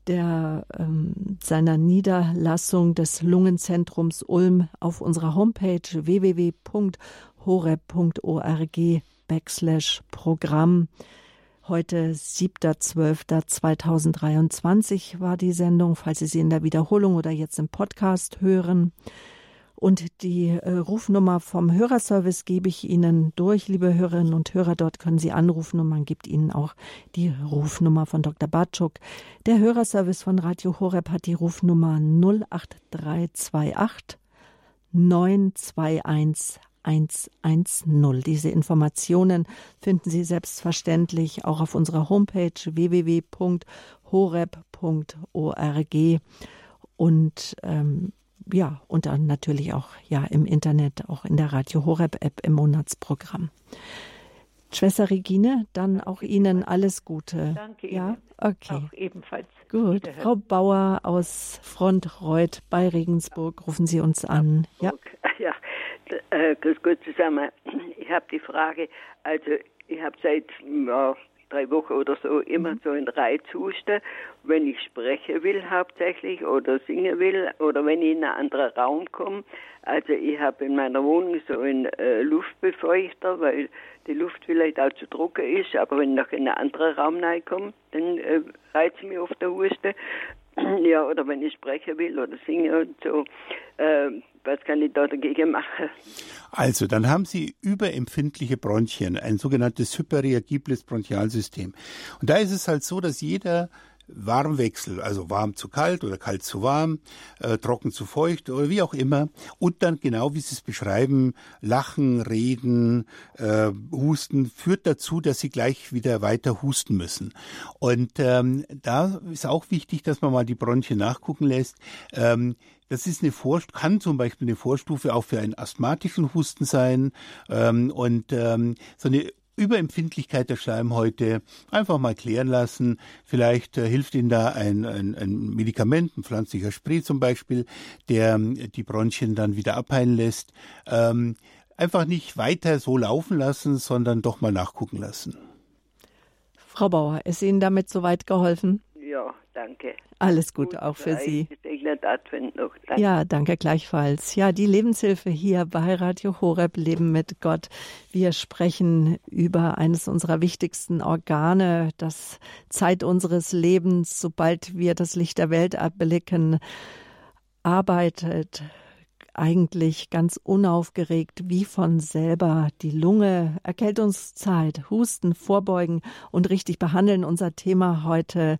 der ähm, seiner Niederlassung des Lungenzentrums Ulm auf unserer Homepage w w w punkt horeb punkt org slash Programm. Heute siebter zwölfter zweitausenddreiundzwanzig war die Sendung, falls Sie sie in der Wiederholung oder jetzt im Podcast hören. Und die äh, Rufnummer vom Hörerservice gebe ich Ihnen durch, liebe Hörerinnen und Hörer. Dort können Sie anrufen und man gibt Ihnen auch die Rufnummer von Doktor Barczok. Der Hörerservice von Radio Horeb hat die Rufnummer null acht drei zwei acht neun zwei eins eins eins null. Diese Informationen finden Sie selbstverständlich auch auf unserer Homepage w w w punkt horeb punkt org und ähm, Ja, und dann natürlich auch ja im Internet, auch in der Radio Horeb App im Monatsprogramm. Schwester Regine, dann auch Ihnen alles Gute. Danke Ihnen. Ja, okay. Auch ebenfalls. Gut. Frau Bauer aus Frontreuth bei Regensburg, rufen Sie uns an. Ja, ja. Äh, grüß Gott zusammen. Ich habe die Frage, also ich habe seit ja, drei Wochen oder so immer so einen Reizhusten, wenn ich sprechen will hauptsächlich oder singen will oder wenn ich in einen anderen Raum komme. Also ich habe in meiner Wohnung so einen äh, Luftbefeuchter, weil die Luft vielleicht auch zu trocken ist, aber wenn ich noch in einen anderen Raum reinkomme, dann äh, reizt mich oft der Husten. Ja, oder wenn ich sprechen will oder singen und so. Ähm, was kann ich da dagegen machen? Also, dann haben Sie überempfindliche Bronchien, ein sogenanntes hyperreagibles Bronchialsystem. Und da ist es halt so, dass jeder Warmwechsel, also warm zu kalt oder kalt zu warm, äh, trocken zu feucht oder wie auch immer. Und dann genau, wie Sie es beschreiben, Lachen, Reden, äh, Husten, führt dazu, dass Sie gleich wieder weiter husten müssen. Und ähm, da ist auch wichtig, dass man mal die Bronchien nachgucken lässt. Ähm, Das ist eine Vorstufe, kann zum Beispiel eine Vorstufe auch für einen asthmatischen Husten sein, ähm, und ähm, so eine Überempfindlichkeit der Schleimhäute einfach mal klären lassen. Vielleicht äh, hilft Ihnen da ein, ein, ein Medikament, ein pflanzlicher Spray zum Beispiel, der äh, die Bronchien dann wieder abheilen lässt. Ähm, einfach nicht weiter so laufen lassen, sondern doch mal nachgucken lassen. Frau Bauer, ist Ihnen damit soweit geholfen? Ja, danke. Alles Gute, Gute auch für Sie. Advent noch. Danke. Ja, danke gleichfalls. Ja, die Lebenshilfe hier bei Radio Horeb, Leben mit Gott. Wir sprechen über eines unserer wichtigsten Organe, das Zeit unseres Lebens, sobald wir das Licht der Welt erblicken, arbeitet, eigentlich ganz unaufgeregt wie von selber die Lunge, Erkältungszeit, Husten vorbeugen und richtig behandeln. Unser Thema heute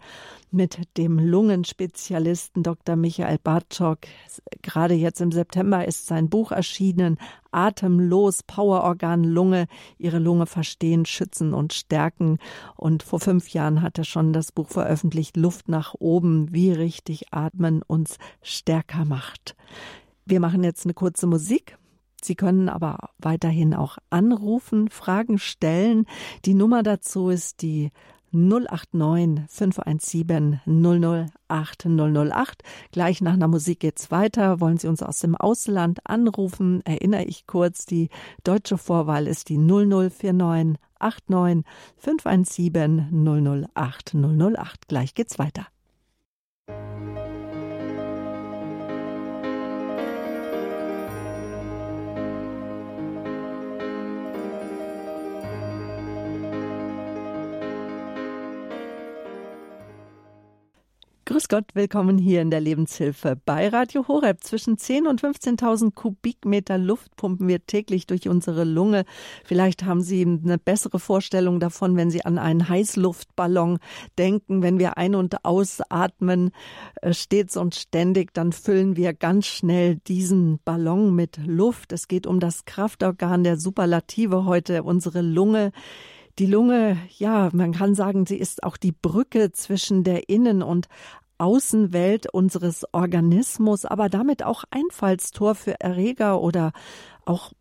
mit dem Lungenspezialisten Doktor Michael Barczok. Gerade jetzt im September ist sein Buch erschienen, Atemlos, Powerorgan Lunge, Ihre Lunge verstehen, schützen und stärken. Und vor fünf Jahren hat er schon das Buch veröffentlicht, Luft nach oben, wie richtig Atmen uns stärker macht. Wir machen jetzt eine kurze Musik. Sie können aber weiterhin auch anrufen, Fragen stellen. Die Nummer dazu ist die null acht neun, fünf eins sieben, null null acht, null null acht. Gleich nach einer Musik geht's weiter. Wollen Sie uns aus dem Ausland anrufen? Erinnere ich kurz, die deutsche Vorwahl ist die null null vier neun, acht neun, fünf eins sieben, null null acht, null null acht. Gleich geht's weiter. Grüß Gott, willkommen hier in der Lebenshilfe bei Radio Horeb. Zwischen zehntausend und fünfzehntausend Kubikmeter Luft pumpen wir täglich durch unsere Lunge. Vielleicht haben Sie eine bessere Vorstellung davon, wenn Sie an einen Heißluftballon denken. Wenn wir ein- und ausatmen, stets und ständig, dann füllen wir ganz schnell diesen Ballon mit Luft. Es geht um das Kraftorgan der Superlative heute, unsere Lunge. Die Lunge, ja, man kann sagen, sie ist auch die Brücke zwischen der Innen- und Außenwelt unseres Organismus, aber damit auch Einfallstor für Erreger oder auch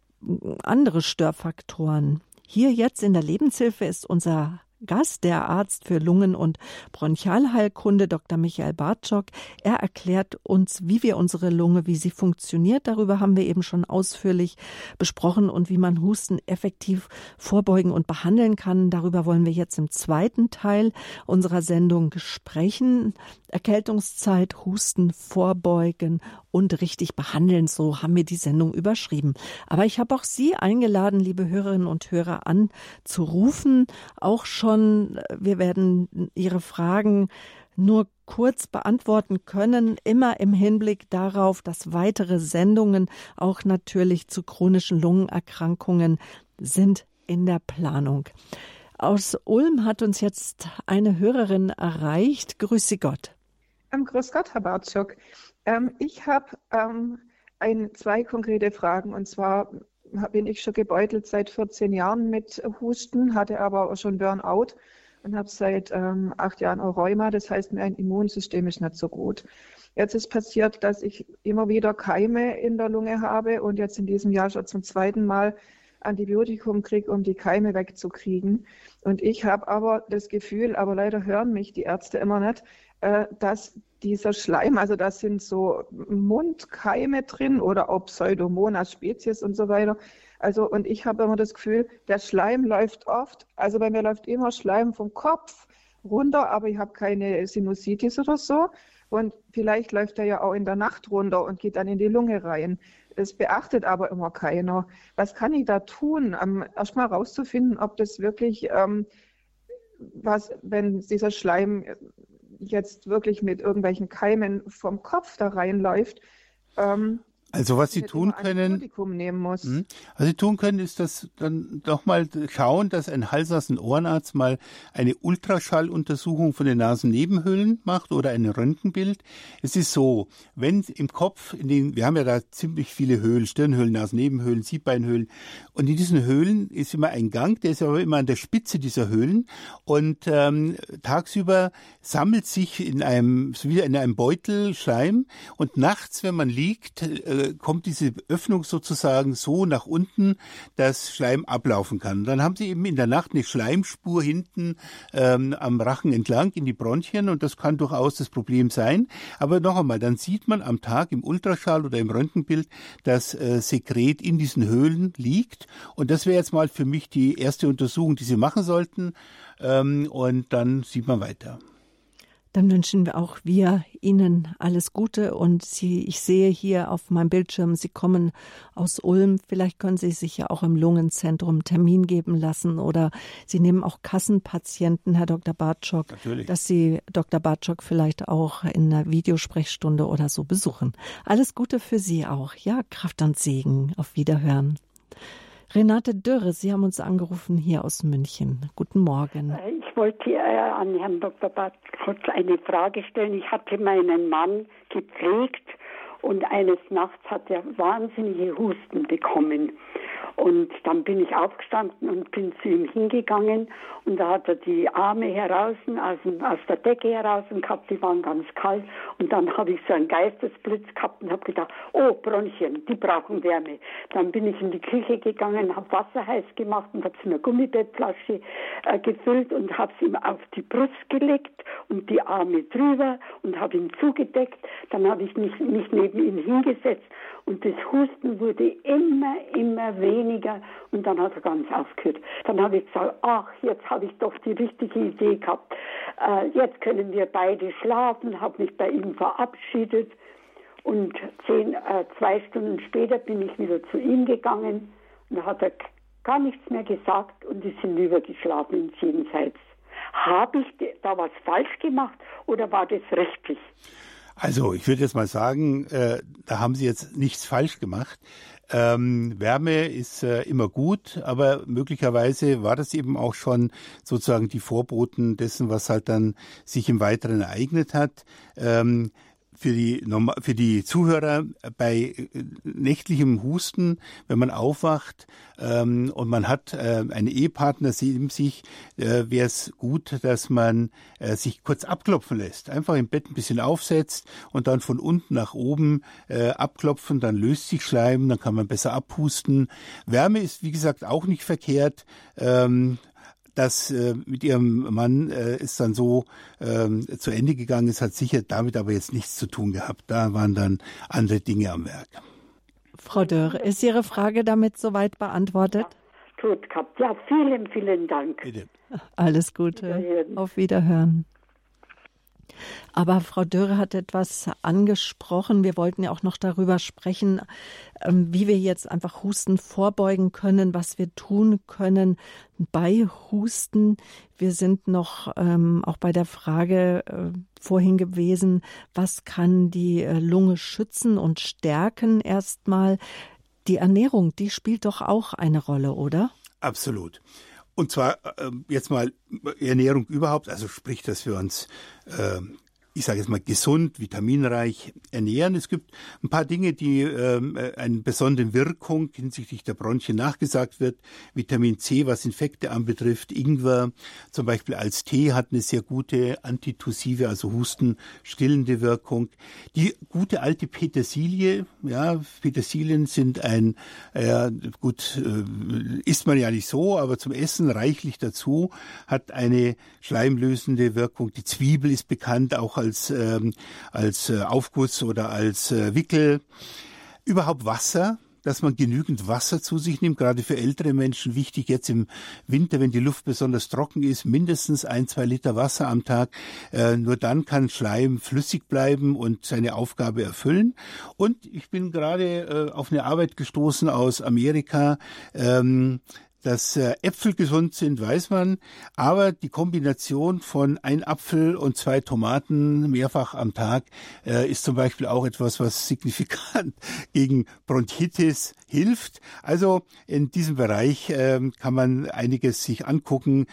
andere Störfaktoren. Hier jetzt in der Lebenshilfe ist unser Gast, der Arzt für Lungen- und Bronchialheilkunde, Doktor Michael Barczok. Er erklärt uns, wie wir unsere Lunge, wie sie funktioniert. Darüber haben wir eben schon ausführlich besprochen und wie man Husten effektiv vorbeugen und behandeln kann. Darüber wollen wir jetzt im zweiten Teil unserer Sendung sprechen. Erkältungszeit, Husten vorbeugen und richtig behandeln. So haben wir die Sendung überschrieben. Aber ich habe auch Sie eingeladen, liebe Hörerinnen und Hörer, anzurufen. Auch schon Wir werden Ihre Fragen nur kurz beantworten können, immer im Hinblick darauf, dass weitere Sendungen auch natürlich zu chronischen Lungenerkrankungen sind in der Planung. Aus Ulm hat uns jetzt eine Hörerin erreicht. Grüß Sie Gott. Ähm, grüß Gott, Herr Barczok. Ähm, ich habe ähm, ein, zwei konkrete Fragen, und zwar bin ich schon gebeutelt seit vierzehn Jahren mit Husten, hatte aber auch schon Burnout und habe seit ähm, acht Jahren auch Rheuma. Das heißt, mein Immunsystem ist nicht so gut. Jetzt ist passiert, dass ich immer wieder Keime in der Lunge habe und jetzt in diesem Jahr schon zum zweiten Mal Antibiotikum kriege, um die Keime wegzukriegen. Und ich habe aber das Gefühl, aber leider hören mich die Ärzte immer nicht, äh, dass dieser Schleim, also da sind so Mundkeime drin oder auch Pseudomonas Spezies und so weiter. Also, und ich habe immer das Gefühl, der Schleim läuft oft, also bei mir läuft immer Schleim vom Kopf runter, aber ich habe keine Sinusitis oder so. Und vielleicht läuft er ja auch in der Nacht runter und geht dann in die Lunge rein. Das beachtet aber immer keiner. Was kann ich da tun? Um erstmal rauszufinden, ob das wirklich, ähm, was, wenn dieser Schleim jetzt wirklich mit irgendwelchen Keimen vom Kopf da reinläuft. Ähm, also was Sie tun können, nehmen muss. was Sie tun können, ist das dann doch mal schauen, dass ein Hals-, Nasen- und Ohrenarzt mal eine Ultraschalluntersuchung von den Nasennebenhöhlen macht oder ein Röntgenbild. Es ist so, wenn im Kopf, in den, wir haben ja da ziemlich viele Höhlen, Stirnhöhlen, Nasennebenhöhlen, Siebbeinhöhlen, und in diesen Höhlen ist immer ein Gang, der ist aber immer an der Spitze dieser Höhlen, und ähm, tagsüber sammelt sich in einem, wieder in einem Beutel Schleim, und nachts, wenn man liegt, äh, kommt diese Öffnung sozusagen so nach unten, dass Schleim ablaufen kann. Dann haben Sie eben in der Nacht eine Schleimspur hinten ähm, am Rachen entlang in die Bronchien, und das kann durchaus das Problem sein. Aber noch einmal, dann sieht man am Tag im Ultraschall oder im Röntgenbild, dass äh, Sekret in diesen Höhlen liegt, und das wäre jetzt mal für mich die erste Untersuchung, die Sie machen sollten, ähm, und dann sieht man weiter. Dann wünschen wir auch wir Ihnen alles Gute und Sie, ich sehe hier auf meinem Bildschirm, Sie kommen aus Ulm. Vielleicht können Sie sich ja auch im Lungenzentrum einen Termin geben lassen oder Sie nehmen auch Kassenpatienten, Herr Doktor Barczok, natürlich, dass Sie Doktor Barczok vielleicht auch in einer Videosprechstunde oder so besuchen. Alles Gute für Sie auch. Ja, Kraft und Segen. Auf Wiederhören. Renate Dürre, Sie haben uns angerufen hier aus München. Guten Morgen. Ich wollte äh, an Herrn Doktor Barczok eine Frage stellen. Ich hatte meinen Mann gepflegt und eines Nachts hat er wahnsinnige Husten bekommen. Und dann bin ich aufgestanden und bin zu ihm hingegangen und da hat er die Arme heraus, aus, aus der Decke heraus und gehabt, die waren ganz kalt. Und dann habe ich so einen Geistesblitz gehabt und habe gedacht, oh, Bronchien, die brauchen Wärme. Dann bin ich in die Küche gegangen, habe Wasser heiß gemacht und habe es in eine Gummibettflasche äh, gefüllt und habe es ihm auf die Brust gelegt und die Arme drüber und habe ihn zugedeckt. Dann habe ich mich, mich neben ihn hingesetzt und das Husten wurde immer, immer weniger und dann hat er ganz aufgehört. Dann habe ich gesagt, ach, jetzt habe ich doch die richtige Idee gehabt. Äh, jetzt können wir beide schlafen, habe mich bei ihm verabschiedet und zehn, äh, zwei Stunden später bin ich wieder zu ihm gegangen und da hat er gar nichts mehr gesagt und ist hinübergeschlafen ins Jenseits. Habe ich da was falsch gemacht oder war das richtig? Also ich würde jetzt mal sagen, äh, da haben Sie jetzt nichts falsch gemacht. Ähm, Wärme ist äh, immer gut, aber möglicherweise war das eben auch schon sozusagen die Vorboten dessen, was halt dann sich im Weiteren ereignet hat. Ähm, Für die, für die Zuhörer, bei nächtlichem Husten, wenn man aufwacht ähm, und man hat äh, einen Ehepartner neben sich, äh, wäre es gut, dass man äh, sich kurz abklopfen lässt. Einfach im Bett ein bisschen aufsetzt und dann von unten nach oben äh, abklopfen, dann löst sich Schleim, dann kann man besser abhusten. Wärme ist, wie gesagt, auch nicht verkehrt. Ähm, Das äh, mit ihrem Mann äh, ist dann so ähm, zu Ende gegangen. Es hat sicher damit aber jetzt nichts zu tun gehabt. Da waren dann andere Dinge am Werk. Frau Dörr, ist Ihre Frage damit soweit beantwortet? Ja, tot gehabt. Ja, vielen, vielen Dank. Bitte. Alles Gute. Wiederhören. Auf Wiederhören. Aber Frau Dürre hat etwas angesprochen. Wir wollten ja auch noch darüber sprechen, wie wir jetzt einfach Husten vorbeugen können, was wir tun können bei Husten. Wir sind noch ähm, auch bei der Frage äh, vorhin gewesen, was kann die Lunge schützen und stärken erstmal? Die Ernährung, die spielt doch auch eine Rolle, oder? Absolut. Und zwar äh, jetzt mal Ernährung überhaupt, also sprich, dass wir uns, äh, ich sage jetzt mal, gesund, vitaminreich ernähren. Es gibt ein paar Dinge, die äh, eine besondere Wirkung hinsichtlich der Bronchien nachgesagt wird. Vitamin C, was Infekte anbetrifft, Ingwer zum Beispiel als Tee hat eine sehr gute antitussive, also hustenstillende Wirkung. Die gute alte Petersilie, ja, Petersilien sind ein, ja, gut, äh, isst man ja nicht so, aber zum Essen reichlich dazu, hat eine schleimlösende Wirkung. Die Zwiebel ist bekannt, auch als Als, ähm, als äh, Aufguss oder als äh, Wickel. Überhaupt Wasser, dass man genügend Wasser zu sich nimmt, gerade für ältere Menschen wichtig, jetzt im Winter, wenn die Luft besonders trocken ist, mindestens ein, zwei Liter Wasser am Tag. Äh, nur dann kann Schleim flüssig bleiben und seine Aufgabe erfüllen. Und ich bin gerade äh, auf eine Arbeit gestoßen aus Amerika, ähm, dass Äpfel gesund sind, weiß man, aber die Kombination von ein Apfel und zwei Tomaten mehrfach am Tag äh, ist zum Beispiel auch etwas, was signifikant gegen Bronchitis hilft. Also in diesem Bereich äh, kann man einiges sich angucken.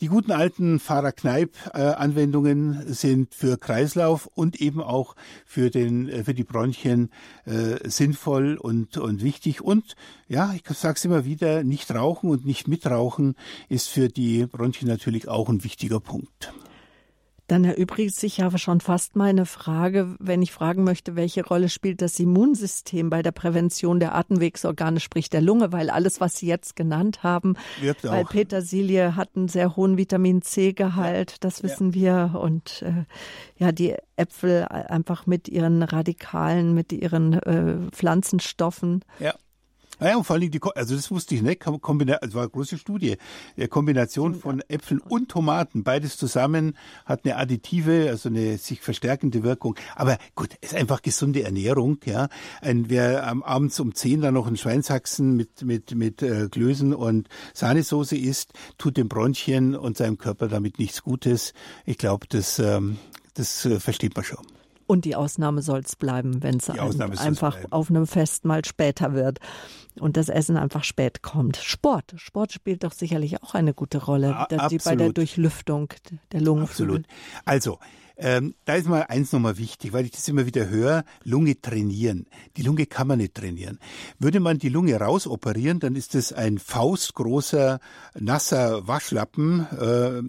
Die guten alten Fahrer-Kneip-Anwendungen sind für Kreislauf und eben auch für den für die Bronchien äh, sinnvoll und und wichtig. Und ja, ich sage es immer wieder, nicht rauchen und nicht mitrauchen ist für die Bronchien natürlich auch ein wichtiger Punkt. Dann erübrigt sich ja schon fast meine Frage, wenn ich fragen möchte, welche Rolle spielt das Immunsystem bei der Prävention der Atemwegsorgane, sprich der Lunge, weil alles, was Sie jetzt genannt haben, wirkt auch. Weil Petersilie hat einen sehr hohen Vitamin-C-Gehalt, ja. Das wissen ja. wir. Und äh, ja, die Äpfel einfach mit ihren Radikalen, mit ihren äh, Pflanzenstoffen. Ja. Naja, und vor allem, die, also das wusste ich nicht, Kombina- also war eine große Studie, die Kombination von Äpfeln und Tomaten, beides zusammen hat eine additive, also eine sich verstärkende Wirkung. Aber gut, ist einfach gesunde Ernährung, ja. Ein, wer am abends um zehn dann noch einen Schweinshaxen mit, mit, mit äh, Klößen und Sahnesoße isst, tut dem Bronchien und seinem Körper damit nichts Gutes. Ich glaube, das, ähm, das äh, versteht man schon. Und die Ausnahme soll es bleiben, wenn es einfach bleiben. Auf einem Fest mal später wird und das Essen einfach spät kommt. Sport. Sport spielt doch sicherlich auch eine gute Rolle, A- dass die bei der Durchlüftung der Lungen. Absolut. Also, ähm, da ist mal eins nochmal wichtig, weil ich das immer wieder höre, Lunge trainieren. Die Lunge kann man nicht trainieren. Würde man die Lunge rausoperieren, dann ist das ein faustgroßer, nasser Waschlappen äh,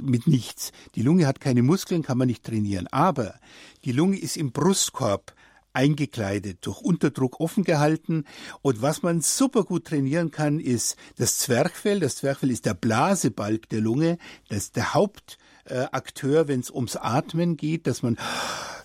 mit nichts. Die Lunge hat keine Muskeln, kann man nicht trainieren. Aber die Lunge ist im Brustkorb eingekleidet, durch Unterdruck offen gehalten. Und was man super gut trainieren kann, ist das Zwerchfell. Das Zwerchfell ist der Blasebalg der Lunge. Das ist der Hauptakteur, wenn es ums Atmen geht, dass man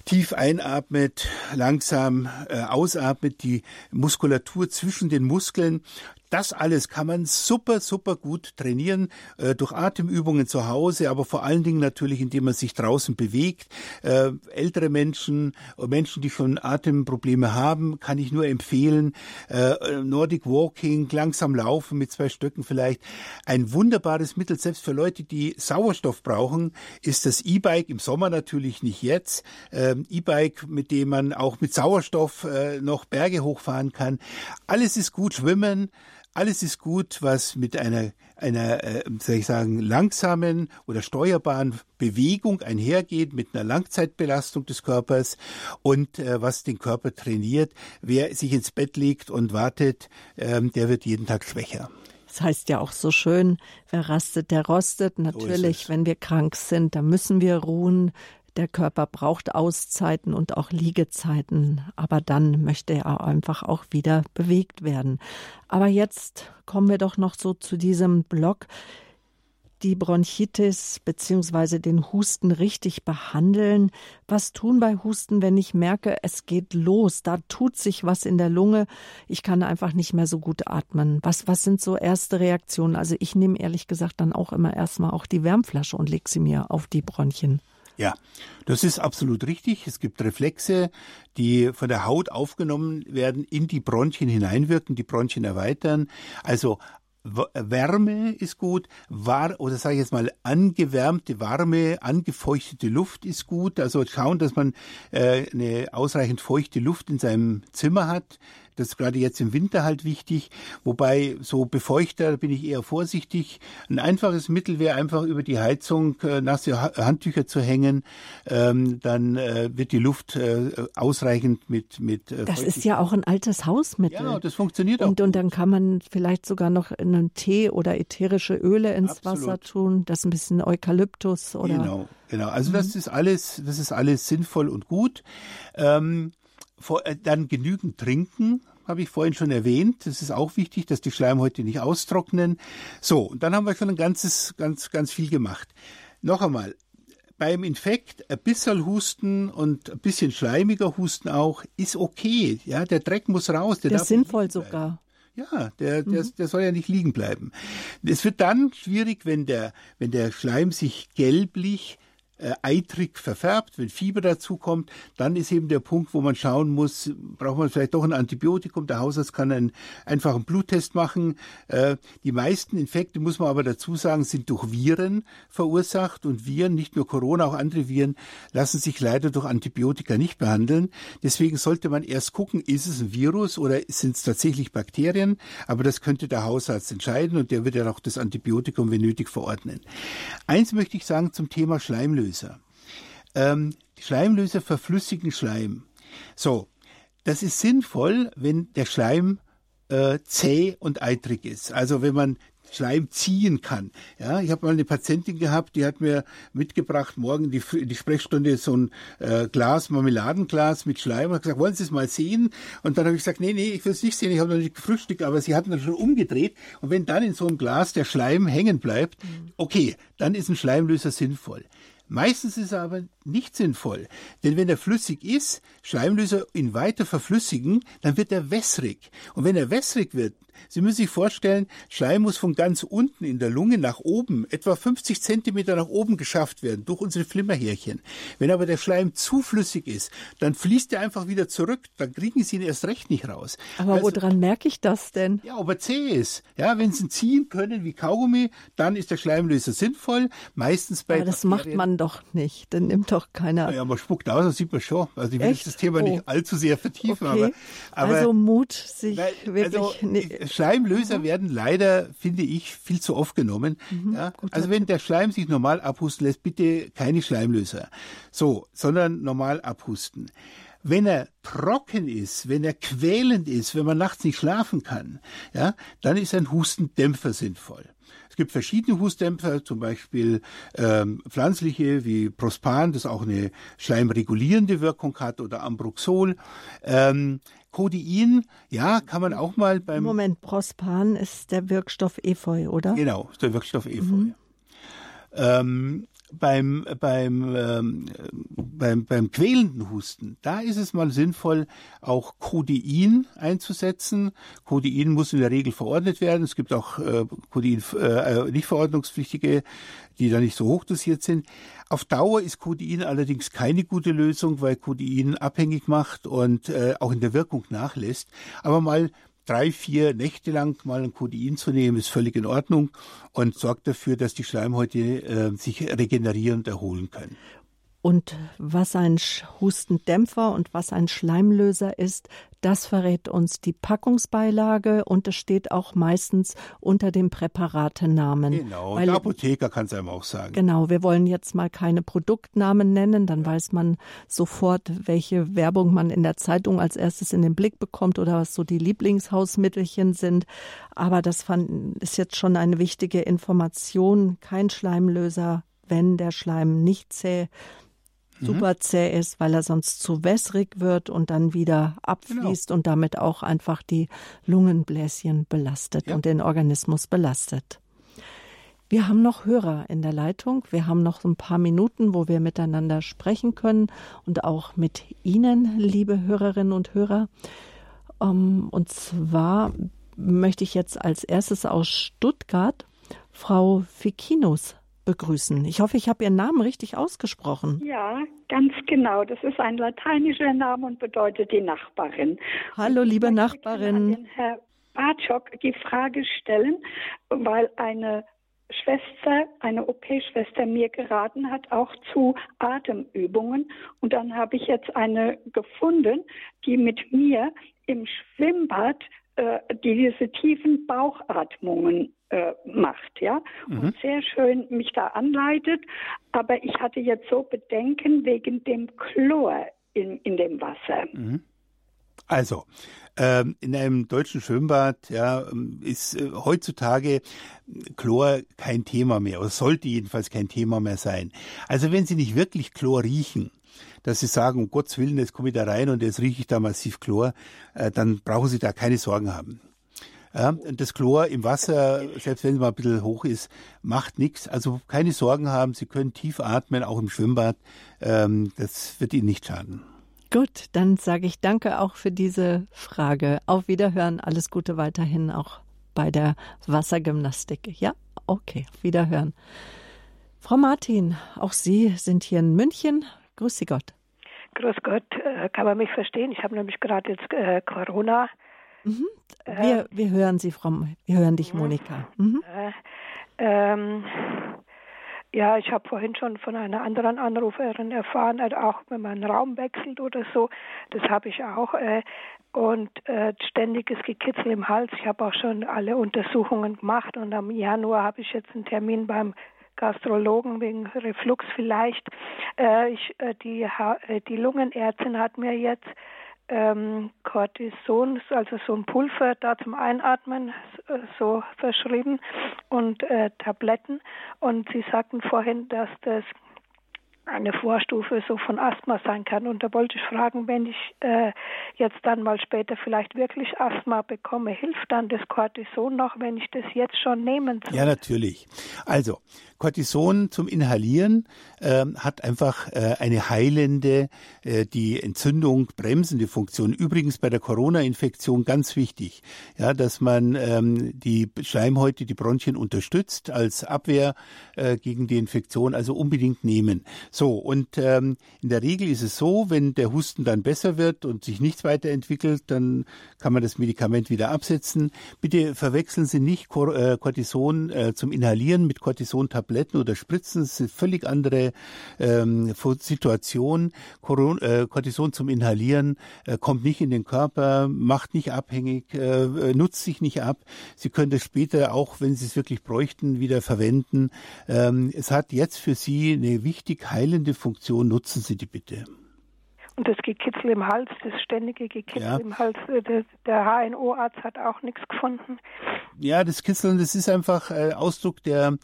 tief einatmet, langsam äh, ausatmet, die Muskulatur zwischen den Muskeln. Das alles kann man super, super gut trainieren, äh, durch Atemübungen zu Hause, aber vor allen Dingen natürlich, indem man sich draußen bewegt. Äh, ältere Menschen, Menschen, die schon Atemprobleme haben, kann ich nur empfehlen. Äh, Nordic Walking, langsam laufen mit zwei Stöcken vielleicht. Ein wunderbares Mittel, selbst für Leute, die Sauerstoff brauchen, ist das E-Bike, im Sommer natürlich nicht jetzt. Äh, E-Bike, mit dem man auch mit Sauerstoff äh, noch Berge hochfahren kann. Alles ist gut, schwimmen. Alles ist gut, was mit einer, einer äh, soll ich sagen, langsamen oder steuerbaren Bewegung einhergeht, mit einer Langzeitbelastung des Körpers und äh, was den Körper trainiert. Wer sich ins Bett legt und wartet, äh, der wird jeden Tag schwächer. Das heißt ja auch so schön, wer rastet, der rostet. Natürlich, wenn wir krank sind, dann müssen wir ruhen. Der Körper braucht Auszeiten und auch Liegezeiten, aber dann möchte er einfach auch wieder bewegt werden. Aber jetzt kommen wir doch noch so zu diesem Block, die Bronchitis bzw. den Husten richtig behandeln. Was tun bei Husten, wenn ich merke, es geht los, da tut sich was in der Lunge, ich kann einfach nicht mehr so gut atmen. Was, was sind so erste Reaktionen? Also ich nehme ehrlich gesagt dann auch immer erstmal auch die Wärmflasche und lege sie mir auf die Bronchien. Ja, das ist absolut richtig. Es gibt Reflexe, die von der Haut aufgenommen werden, in die Bronchien hineinwirken, die Bronchien erweitern. Also Wärme ist gut, war, oder sage ich jetzt mal, angewärmte, warme, angefeuchtete Luft ist gut. Also schauen, dass man äh, eine ausreichend feuchte Luft in seinem Zimmer hat. Das ist gerade jetzt im Winter halt wichtig. Wobei, so befeuchter bin ich eher vorsichtig. Ein einfaches Mittel wäre einfach über die Heizung äh, nasse Handtücher zu hängen. Ähm, dann äh, wird die Luft äh, ausreichend mit... mit äh, das ist ja auch ein altes Hausmittel. Ja, das funktioniert und, auch gut. Und dann kann man vielleicht sogar noch einen Tee oder ätherische Öle ins Absolut. Wasser tun. Das ist ein bisschen Eukalyptus oder... Genau, genau. Also mhm. das ist alles, das ist alles sinnvoll und gut. Ähm, Dann genügend trinken, habe ich vorhin schon erwähnt. Das ist auch wichtig, dass die Schleimhäute nicht austrocknen. So, und dann haben wir schon ein ganzes, ganz, ganz viel gemacht. Noch einmal, beim Infekt ein bisschen Husten und ein bisschen schleimiger Husten auch ist okay. Ja, der Dreck muss raus. Der, der ist sinnvoll sogar. Ja, der, der, der soll ja nicht liegen bleiben. Es wird dann schwierig, wenn der, wenn der Schleim sich gelblich Äh, eitrig verfärbt, wenn Fieber dazu kommt, dann ist eben der Punkt, wo man schauen muss, braucht man vielleicht doch ein Antibiotikum. Der Hausarzt kann einen einfachen Bluttest machen. Äh, die meisten Infekte, muss man aber dazu sagen, sind durch Viren verursacht und Viren, nicht nur Corona, auch andere Viren, lassen sich leider durch Antibiotika nicht behandeln. Deswegen sollte man erst gucken, ist es ein Virus oder sind es tatsächlich Bakterien, aber das könnte der Hausarzt entscheiden und der wird ja auch das Antibiotikum, wenn nötig, verordnen. Eins möchte ich sagen zum Thema Schleimlösung. Ähm, Schleimlöser verflüssigen Schleim. So, das ist sinnvoll, wenn der Schleim äh, zäh und eitrig ist. Also wenn man Schleim ziehen kann. Ja, ich habe mal eine Patientin gehabt, die hat mir mitgebracht, morgen die, die Sprechstunde so ein äh, Glas, Marmeladenglas mit Schleim. Und hat gesagt, wollen Sie es mal sehen? Und dann habe ich gesagt, nee, nee, ich will es nicht sehen, ich habe noch nicht gefrühstückt, aber sie hatten dann schon umgedreht. Und wenn dann in so einem Glas der Schleim hängen bleibt, okay, dann ist ein Schleimlöser sinnvoll. Meistens ist er aber nicht sinnvoll, denn wenn er flüssig ist, Schleimlöser ihn weiter verflüssigen, dann wird er wässrig. Und wenn er wässrig wird, Sie müssen sich vorstellen, Schleim muss von ganz unten in der Lunge nach oben, etwa fünfzig Zentimeter nach oben geschafft werden, durch unsere Flimmerhärchen. Wenn aber der Schleim zu flüssig ist, dann fließt er einfach wieder zurück, dann kriegen Sie ihn erst recht nicht raus. Aber also, woran merke ich das denn? Ja, ob er zäh ist. Ja, wenn Sie ihn ziehen können wie Kaugummi, dann ist der Schleimlöser sinnvoll. Meistens bei... Aber das Bakterien macht man doch nicht, dann nimmt doch keiner... Ja, man spuckt aus, das sieht man schon. Also ich will Echt? das Thema oh. nicht allzu sehr vertiefen. Okay. Aber, aber, also Mut, sich weil, wirklich... Also, ne, Schleimlöser mhm. werden leider, finde ich, viel zu oft genommen. Mhm, ja, also wenn der Schleim sich normal abhusten lässt, bitte keine Schleimlöser, so, sondern normal abhusten. Wenn er trocken ist, wenn er quälend ist, wenn man nachts nicht schlafen kann, ja, dann ist ein Hustendämpfer sinnvoll. Es gibt verschiedene Hustdämpfer, zum Beispiel ähm, pflanzliche wie Prospan, das auch eine schleimregulierende Wirkung hat, oder Ambroxol. Ähm, Codein, ja, kann man auch mal beim... Moment, Prospan ist der Wirkstoff Efeu, oder? Genau, ist der Wirkstoff Efeu. Mhm. Ähm, beim, beim, ähm, beim, beim quälenden Husten, da ist es mal sinnvoll, auch Codein einzusetzen. Codein muss in der Regel verordnet werden. Es gibt auch äh, Codein äh, nicht verordnungspflichtige, die da nicht so hochdosiert sind. Auf Dauer ist Codein allerdings keine gute Lösung, weil Codein abhängig macht und äh, auch in der Wirkung nachlässt. Aber mal drei, vier Nächte lang mal ein Codein zu nehmen, ist völlig in Ordnung und sorgt dafür, dass die Schleimhäute äh, sich regenerieren und erholen können. Und was ein Hustendämpfer und was ein Schleimlöser ist, das verrät uns die Packungsbeilage, und das steht auch meistens unter dem Präparatenamen. Genau, weil, der Apotheker kann es einem auch sagen. Genau, wir wollen jetzt mal keine Produktnamen nennen, dann ja. weiß man sofort, welche Werbung man in der Zeitung als erstes in den Blick bekommt oder was so die Lieblingshausmittelchen sind. Aber das fand, ist jetzt schon eine wichtige Information, kein Schleimlöser, wenn der Schleim nicht zäh, super zäh ist, weil er sonst zu wässrig wird und dann wieder abfließt genau. und damit auch einfach die Lungenbläschen belastet ja. und den Organismus belastet. Wir haben noch Hörer in der Leitung. Wir haben noch ein paar Minuten, wo wir miteinander sprechen können und auch mit Ihnen, liebe Hörerinnen und Hörer. Und zwar möchte ich jetzt als erstes aus Stuttgart Frau Fikinus begrüßen. Ich hoffe, ich habe Ihren Namen richtig ausgesprochen. Ja, ganz genau. Das ist ein lateinischer Name und bedeutet die Nachbarin. Hallo, liebe Nachbarin. Ich möchte Herrn Barczok die Frage stellen, weil eine Schwester, eine O P-Schwester mir geraten hat, auch zu Atemübungen. Und dann habe ich jetzt eine gefunden, die mit mir im Schwimmbad äh, diese tiefen Bauchatmungen macht, ja, und mhm. sehr schön mich da anleitet, aber ich hatte jetzt so Bedenken wegen dem Chlor in, in dem Wasser. Mhm. Also, ähm, in einem deutschen Schwimmbad ja, ist äh, heutzutage Chlor kein Thema mehr, oder sollte jedenfalls kein Thema mehr sein. Also wenn Sie nicht wirklich Chlor riechen, dass Sie sagen, um Gottes Willen, jetzt komme ich da rein und jetzt rieche ich da massiv Chlor, äh, dann brauchen Sie da keine Sorgen haben. Ja, das Chlor im Wasser, selbst wenn es mal ein bisschen hoch ist, macht nichts. Also keine Sorgen haben, Sie können tief atmen, auch im Schwimmbad. Das wird Ihnen nicht schaden. Gut, dann sage ich danke auch für diese Frage. Auf Wiederhören, alles Gute weiterhin auch bei der Wassergymnastik. Ja, okay, auf Wiederhören. Frau Martin, auch Sie sind hier in München. Grüß Sie Gott. Grüß Gott, kann man mich verstehen? Ich habe nämlich gerade jetzt äh, Corona. Mhm. Wir, wir hören Sie, Frau, wir hören dich, Monika. Mhm. Äh, ähm, ja, ich habe vorhin schon von einer anderen Anruferin erfahren, also auch wenn man Raum wechselt oder so, das habe ich auch. Äh, und äh, ständiges Gekitzel im Hals. Ich habe auch schon alle Untersuchungen gemacht und am Januar habe ich jetzt einen Termin beim Gastrologen wegen Reflux vielleicht. Äh, ich, äh, die, ha- die Lungenärztin hat mir jetzt Ähm, Cortison, also so ein Pulver da zum Einatmen, so verschrieben, und äh, Tabletten. Und Sie sagten vorhin, dass das eine Vorstufe so von Asthma sein kann. Und da wollte ich fragen, wenn ich äh, jetzt dann mal später vielleicht wirklich Asthma bekomme, hilft dann das Cortison noch, wenn ich das jetzt schon nehmen soll? Ja, natürlich. Also, Cortison zum Inhalieren äh, hat einfach äh, eine heilende, äh, die Entzündung bremsende Funktion. Übrigens bei der Corona-Infektion ganz wichtig, ja, dass man ähm, die Schleimhäute, die Bronchien unterstützt als Abwehr äh, gegen die Infektion, also unbedingt nehmen. So, und ähm, in der Regel ist es so, wenn der Husten dann besser wird und sich nichts weiterentwickelt, dann kann man das Medikament wieder absetzen. Bitte verwechseln Sie nicht Cor- äh, Cortison äh, zum Inhalieren mit Cortison-Tabletten oder Spritzen. Das ist eine völlig andere ähm, Situation. Coron- äh, Cortison zum Inhalieren äh, kommt nicht in den Körper, macht nicht abhängig, äh, nutzt sich nicht ab. Sie können das später, auch wenn Sie es wirklich bräuchten, wieder verwenden. Ähm, es hat jetzt für Sie eine wichtig heilende Funktion. Nutzen Sie die bitte. Und das Gekitzel im Hals, das ständige Gekitzel ja. im Hals, der, der H N O-Arzt hat auch nichts gefunden. Ja, das Kitzeln, das ist einfach äh, Ausdruck der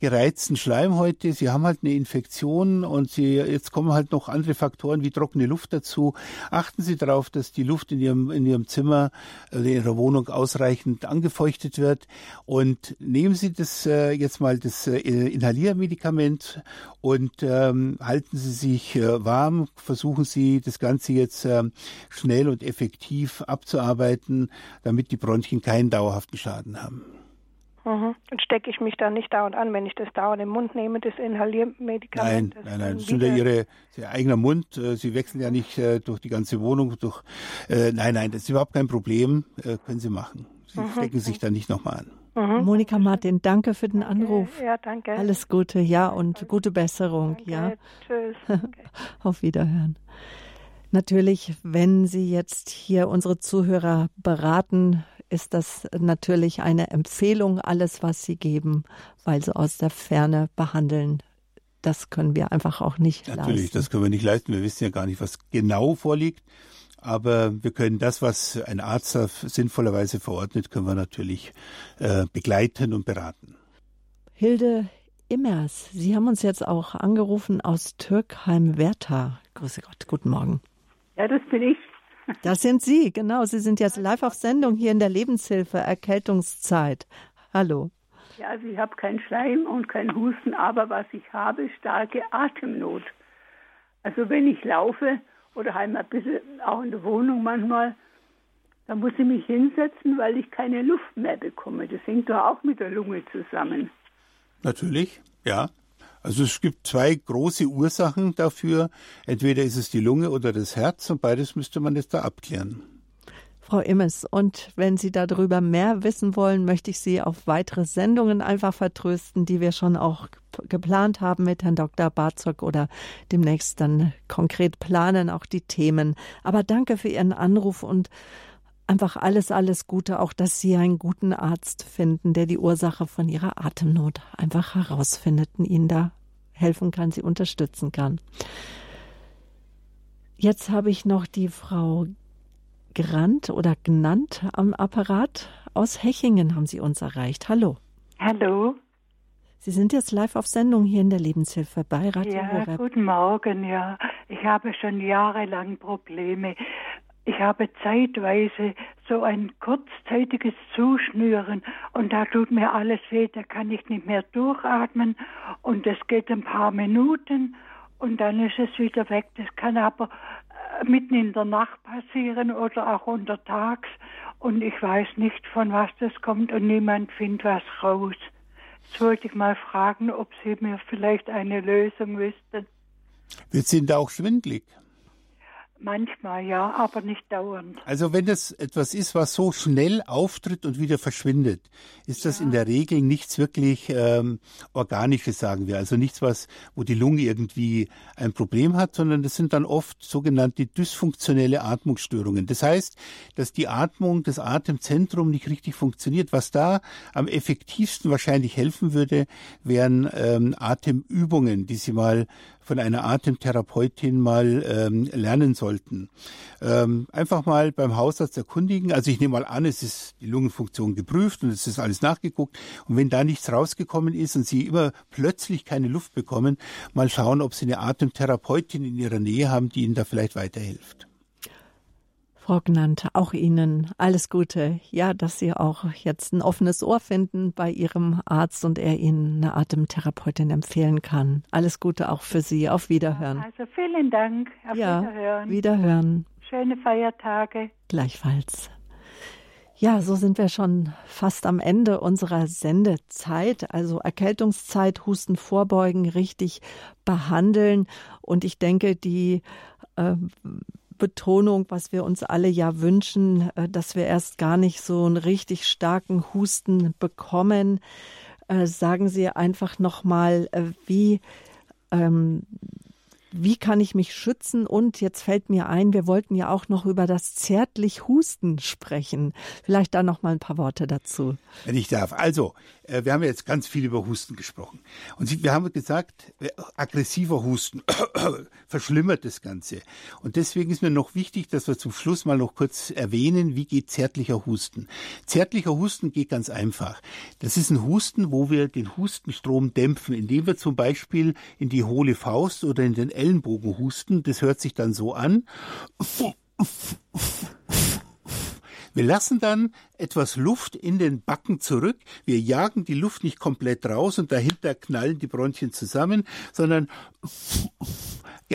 gereizten Schleimhäute. Sie haben halt eine Infektion und sie, jetzt kommen halt noch andere Faktoren wie trockene Luft dazu. Achten Sie darauf, dass die Luft in Ihrem, in Ihrem Zimmer, in Ihrer Wohnung ausreichend angefeuchtet wird. Und nehmen Sie das äh, jetzt mal das äh, Inhaliermedikament und ähm, halten Sie sich äh, warm, versuchen Sie, das Ganze jetzt äh, schnell und effektiv abzuarbeiten, damit die Bronchien keinen dauerhaften Schaden haben. Mhm. Und stecke ich mich dann nicht dauernd an, wenn ich das dauernd im Mund nehme, das Inhaliermedikament? Nein, nein, nein, das sind ja Ihre, Ihr eigener Mund. Sie wechseln ja nicht äh, durch die ganze Wohnung. Durch, äh, nein, nein, das ist überhaupt kein Problem. Äh, können Sie machen. Sie mhm. stecken sich da nicht nochmal an. Mhm. Monika Martin, danke für den Anruf. Okay, ja, danke. Alles Gute, ja, und gute Besserung. Danke, ja. Tschüss. Okay. Auf Wiederhören. Natürlich, wenn Sie jetzt hier unsere Zuhörer beraten, ist das natürlich eine Empfehlung, alles, was Sie geben, weil Sie aus der Ferne behandeln. Das können wir einfach auch nicht natürlich leisten. Natürlich, das können wir nicht leisten. Wir wissen ja gar nicht, was genau vorliegt. Aber wir können das, was ein Arzt sinnvollerweise verordnet, können wir natürlich äh, begleiten und beraten. Hilde Immers, Sie haben uns jetzt auch angerufen aus Türkheim-Wertha. Grüße Gott, guten Morgen. Ja, das bin ich. Das sind Sie, genau. Sie sind jetzt live auf Sendung hier in der Lebenshilfe, Erkältungszeit. Hallo. Ja, also ich habe keinen Schleim und keinen Husten, aber was ich habe, starke Atemnot. Also wenn ich laufe oder halt ein bisschen auch in der Wohnung manchmal, da muss ich mich hinsetzen, weil ich keine Luft mehr bekomme. Das hängt doch auch mit der Lunge zusammen. Natürlich, ja. Also es gibt zwei große Ursachen dafür. Entweder ist es die Lunge oder das Herz, und beides müsste man jetzt da abklären. Frau Immers, und wenn Sie darüber mehr wissen wollen, möchte ich Sie auf weitere Sendungen einfach vertrösten, die wir schon auch geplant haben mit Herrn Doktor Barczok oder demnächst dann konkret planen, auch die Themen. Aber danke für Ihren Anruf und einfach alles, alles Gute, auch dass Sie einen guten Arzt finden, der die Ursache von Ihrer Atemnot einfach herausfindet und Ihnen da helfen kann, Sie unterstützen kann. Jetzt habe ich noch die Frau Grant oder Gnant am Apparat. Aus Hechingen haben Sie uns erreicht. Hallo. Hallo. Sie sind jetzt live auf Sendung hier in der Lebenshilfe bei Radio Horeb. Ja, guten Morgen, ja. Ich habe schon jahrelang Probleme. Ich habe zeitweise so ein kurzzeitiges Zuschnüren und da tut mir alles weh, da kann ich nicht mehr durchatmen und das geht ein paar Minuten und dann ist es wieder weg. Das kann aber mitten in der Nacht passieren oder auch untertags. Und ich weiß nicht, von was das kommt und niemand findet was raus. Jetzt wollte ich mal fragen, ob Sie mir vielleicht eine Lösung wüssten. Wir sind auch schwindelig. Manchmal ja, aber nicht dauernd. Also wenn das etwas ist, was so schnell auftritt und wieder verschwindet, ist das ja in der Regel nichts wirklich ähm, Organisches, sagen wir. Also nichts, was, wo die Lunge irgendwie ein Problem hat, sondern das sind dann oft sogenannte dysfunktionelle Atmungsstörungen. Das heißt, dass die Atmung, das Atemzentrum nicht richtig funktioniert. Was da am effektivsten wahrscheinlich helfen würde, wären ähm, Atemübungen, die Sie mal von einer Atemtherapeutin mal ähm, lernen sollten. Ähm, einfach mal beim Hausarzt erkundigen. Also ich nehme mal an, es ist die Lungenfunktion geprüft und es ist alles nachgeguckt. Und wenn da nichts rausgekommen ist und Sie immer plötzlich keine Luft bekommen, mal schauen, ob Sie eine Atemtherapeutin in Ihrer Nähe haben, die Ihnen da vielleicht weiterhilft. Frau Gnant, auch Ihnen alles Gute. Ja, dass Sie auch jetzt ein offenes Ohr finden bei Ihrem Arzt und er Ihnen eine Atemtherapeutin empfehlen kann. Alles Gute auch für Sie. Auf Wiederhören. Also vielen Dank. Auf ja, Wiederhören. Wiederhören. Schöne Feiertage. Gleichfalls. Ja, so sind wir schon fast am Ende unserer Sendezeit, also Erkältungszeit, Husten vorbeugen, richtig behandeln. Und ich denke, die äh, Betonung, was wir uns alle ja wünschen, äh, dass wir erst gar nicht so einen richtig starken Husten bekommen. Äh, sagen Sie einfach nochmal, äh, wie... Ähm, Wie kann ich mich schützen? Und jetzt fällt mir ein, wir wollten ja auch noch über das zärtlich Husten sprechen. Vielleicht da noch mal ein paar Worte dazu. Wenn ich darf. Also, wir haben jetzt ganz viel über Husten gesprochen. Und wir haben gesagt, aggressiver Husten verschlimmert das Ganze. Und deswegen ist mir noch wichtig, dass wir zum Schluss mal noch kurz erwähnen, wie geht zärtlicher Husten. Zärtlicher Husten geht ganz einfach. Das ist ein Husten, wo wir den Hustenstrom dämpfen, indem wir zum Beispiel in die hohle Faust oder in den Ellenbogen husten, das hört sich dann so an. Wir lassen dann etwas Luft in den Backen zurück. Wir jagen die Luft nicht komplett raus und dahinter knallen die Bronchien zusammen, sondern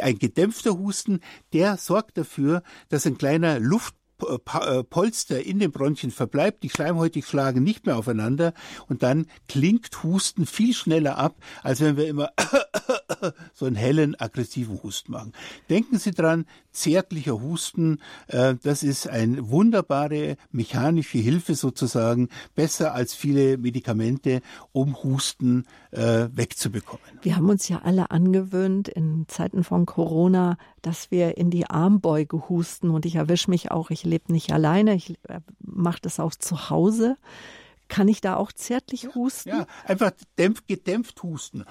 ein gedämpfter Husten, der sorgt dafür, dass ein kleiner Luft Polster in den Bronchien verbleibt, die Schleimhäute schlagen nicht mehr aufeinander und dann klingt Husten viel schneller ab, als wenn wir immer so einen hellen, aggressiven Husten machen. Denken Sie dran, zärtlicher Husten, das ist eine wunderbare mechanische Hilfe sozusagen, besser als viele Medikamente, um Husten wegzubekommen. Wir haben uns ja alle angewöhnt, in Zeiten von Corona, dass wir in die Armbeuge husten und ich erwische mich auch, ich lebe nicht alleine, ich mache das auch zu Hause. Kann ich da auch zärtlich husten? Ja, einfach dämpf, gedämpft husten.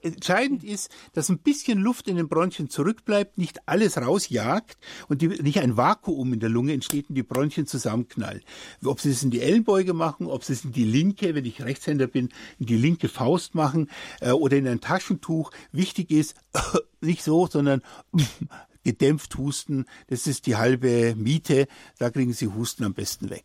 Entscheidend ist, dass ein bisschen Luft in den Bronchien zurückbleibt, nicht alles rausjagt und die, nicht ein Vakuum in der Lunge entsteht und die Bronchien zusammenknallen. Ob Sie es in die Ellenbeuge machen, ob Sie es in die linke, wenn ich Rechtshänder bin, in die linke Faust machen äh, oder in ein Taschentuch. Wichtig ist, nicht so, sondern gedämpft husten. Das ist die halbe Miete. Da kriegen Sie Husten am besten weg.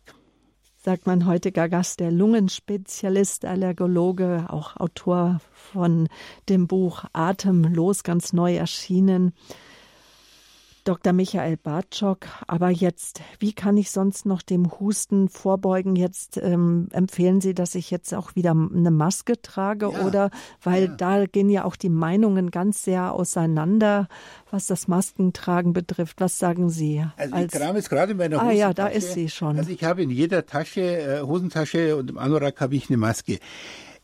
Sagt mein heutiger Gast, der Lungenspezialist, Allergologe, auch Autor von dem Buch Atemlos, ganz neu erschienen, Doktor Michael Barczok. Aber jetzt, wie kann ich sonst noch dem Husten vorbeugen? Jetzt ähm, empfehlen Sie, dass ich jetzt auch wieder eine Maske trage, ja, oder? Weil ja, da gehen ja auch die Meinungen ganz sehr auseinander, was das Maskentragen betrifft. Was sagen Sie? Also ich kram jetzt gerade in meiner Hosentasche. Ah ja, da ist sie schon. Also ich habe in jeder Tasche, äh, Hosentasche und im Anorak habe ich eine Maske.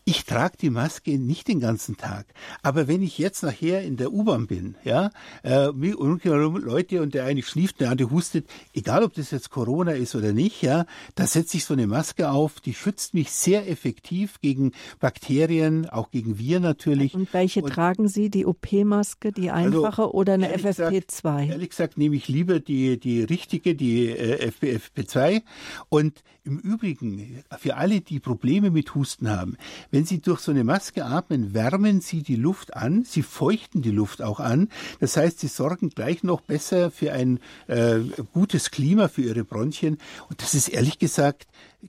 Ich trage die Maske nicht den ganzen Tag, aber wenn ich jetzt nachher in der U-Bahn bin, ja, äh, Leute und der eine schnieft, der andere hustet, egal ob das jetzt Corona ist oder nicht, ja, da setze ich so eine Maske auf, die schützt mich sehr effektiv gegen Bakterien, auch gegen Viren natürlich. Und welche und, tragen Sie, die O P-Maske, die einfache also, oder eine F F P zwei? Gesagt, ehrlich gesagt nehme ich lieber die, die richtige, die äh, F F P zwei. Und im Übrigen, für alle, die Probleme mit Husten haben, wenn Sie durch so eine Maske atmen, wärmen Sie die Luft an, Sie feuchten die Luft auch an. Das heißt, Sie sorgen gleich noch besser für ein äh, gutes Klima für Ihre Bronchien. Und das ist ehrlich gesagt,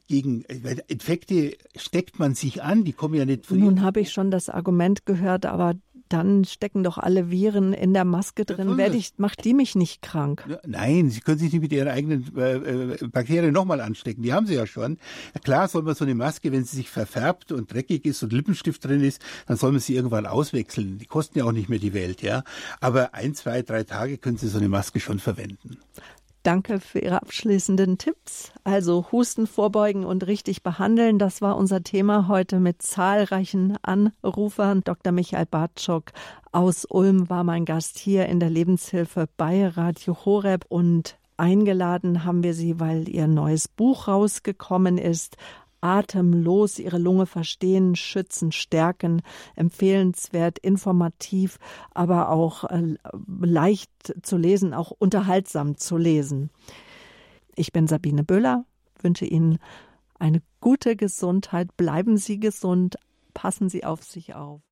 gegen Infekte steckt man sich an, die kommen ja nicht von Nun habe ich schon das Argument gehört, aber dann stecken doch alle Viren in der Maske drin. Werde ich, macht die mich nicht krank? Nein, Sie können sich nicht mit Ihren eigenen äh, Bakterien nochmal anstecken. Die haben Sie ja schon. Klar soll man so eine Maske, wenn sie sich verfärbt und dreckig ist und Lippenstift drin ist, dann soll man sie irgendwann auswechseln. Die kosten ja auch nicht mehr die Welt, ja. Aber ein, zwei, drei Tage können Sie so eine Maske schon verwenden. Danke für Ihre abschließenden Tipps. Also Husten vorbeugen und richtig behandeln, das war unser Thema heute mit zahlreichen Anrufern. Doktor Michael Barczok aus Ulm war mein Gast hier in der Lebenshilfe bei Radio Horeb. Und eingeladen haben wir Sie, weil Ihr neues Buch rausgekommen ist, Atemlos, Ihre Lunge verstehen, schützen, stärken, empfehlenswert, informativ, aber auch äh, leicht zu lesen, auch unterhaltsam zu lesen. Ich bin Sabine Böhler, wünsche Ihnen eine gute Gesundheit, bleiben Sie gesund, passen Sie auf sich auf.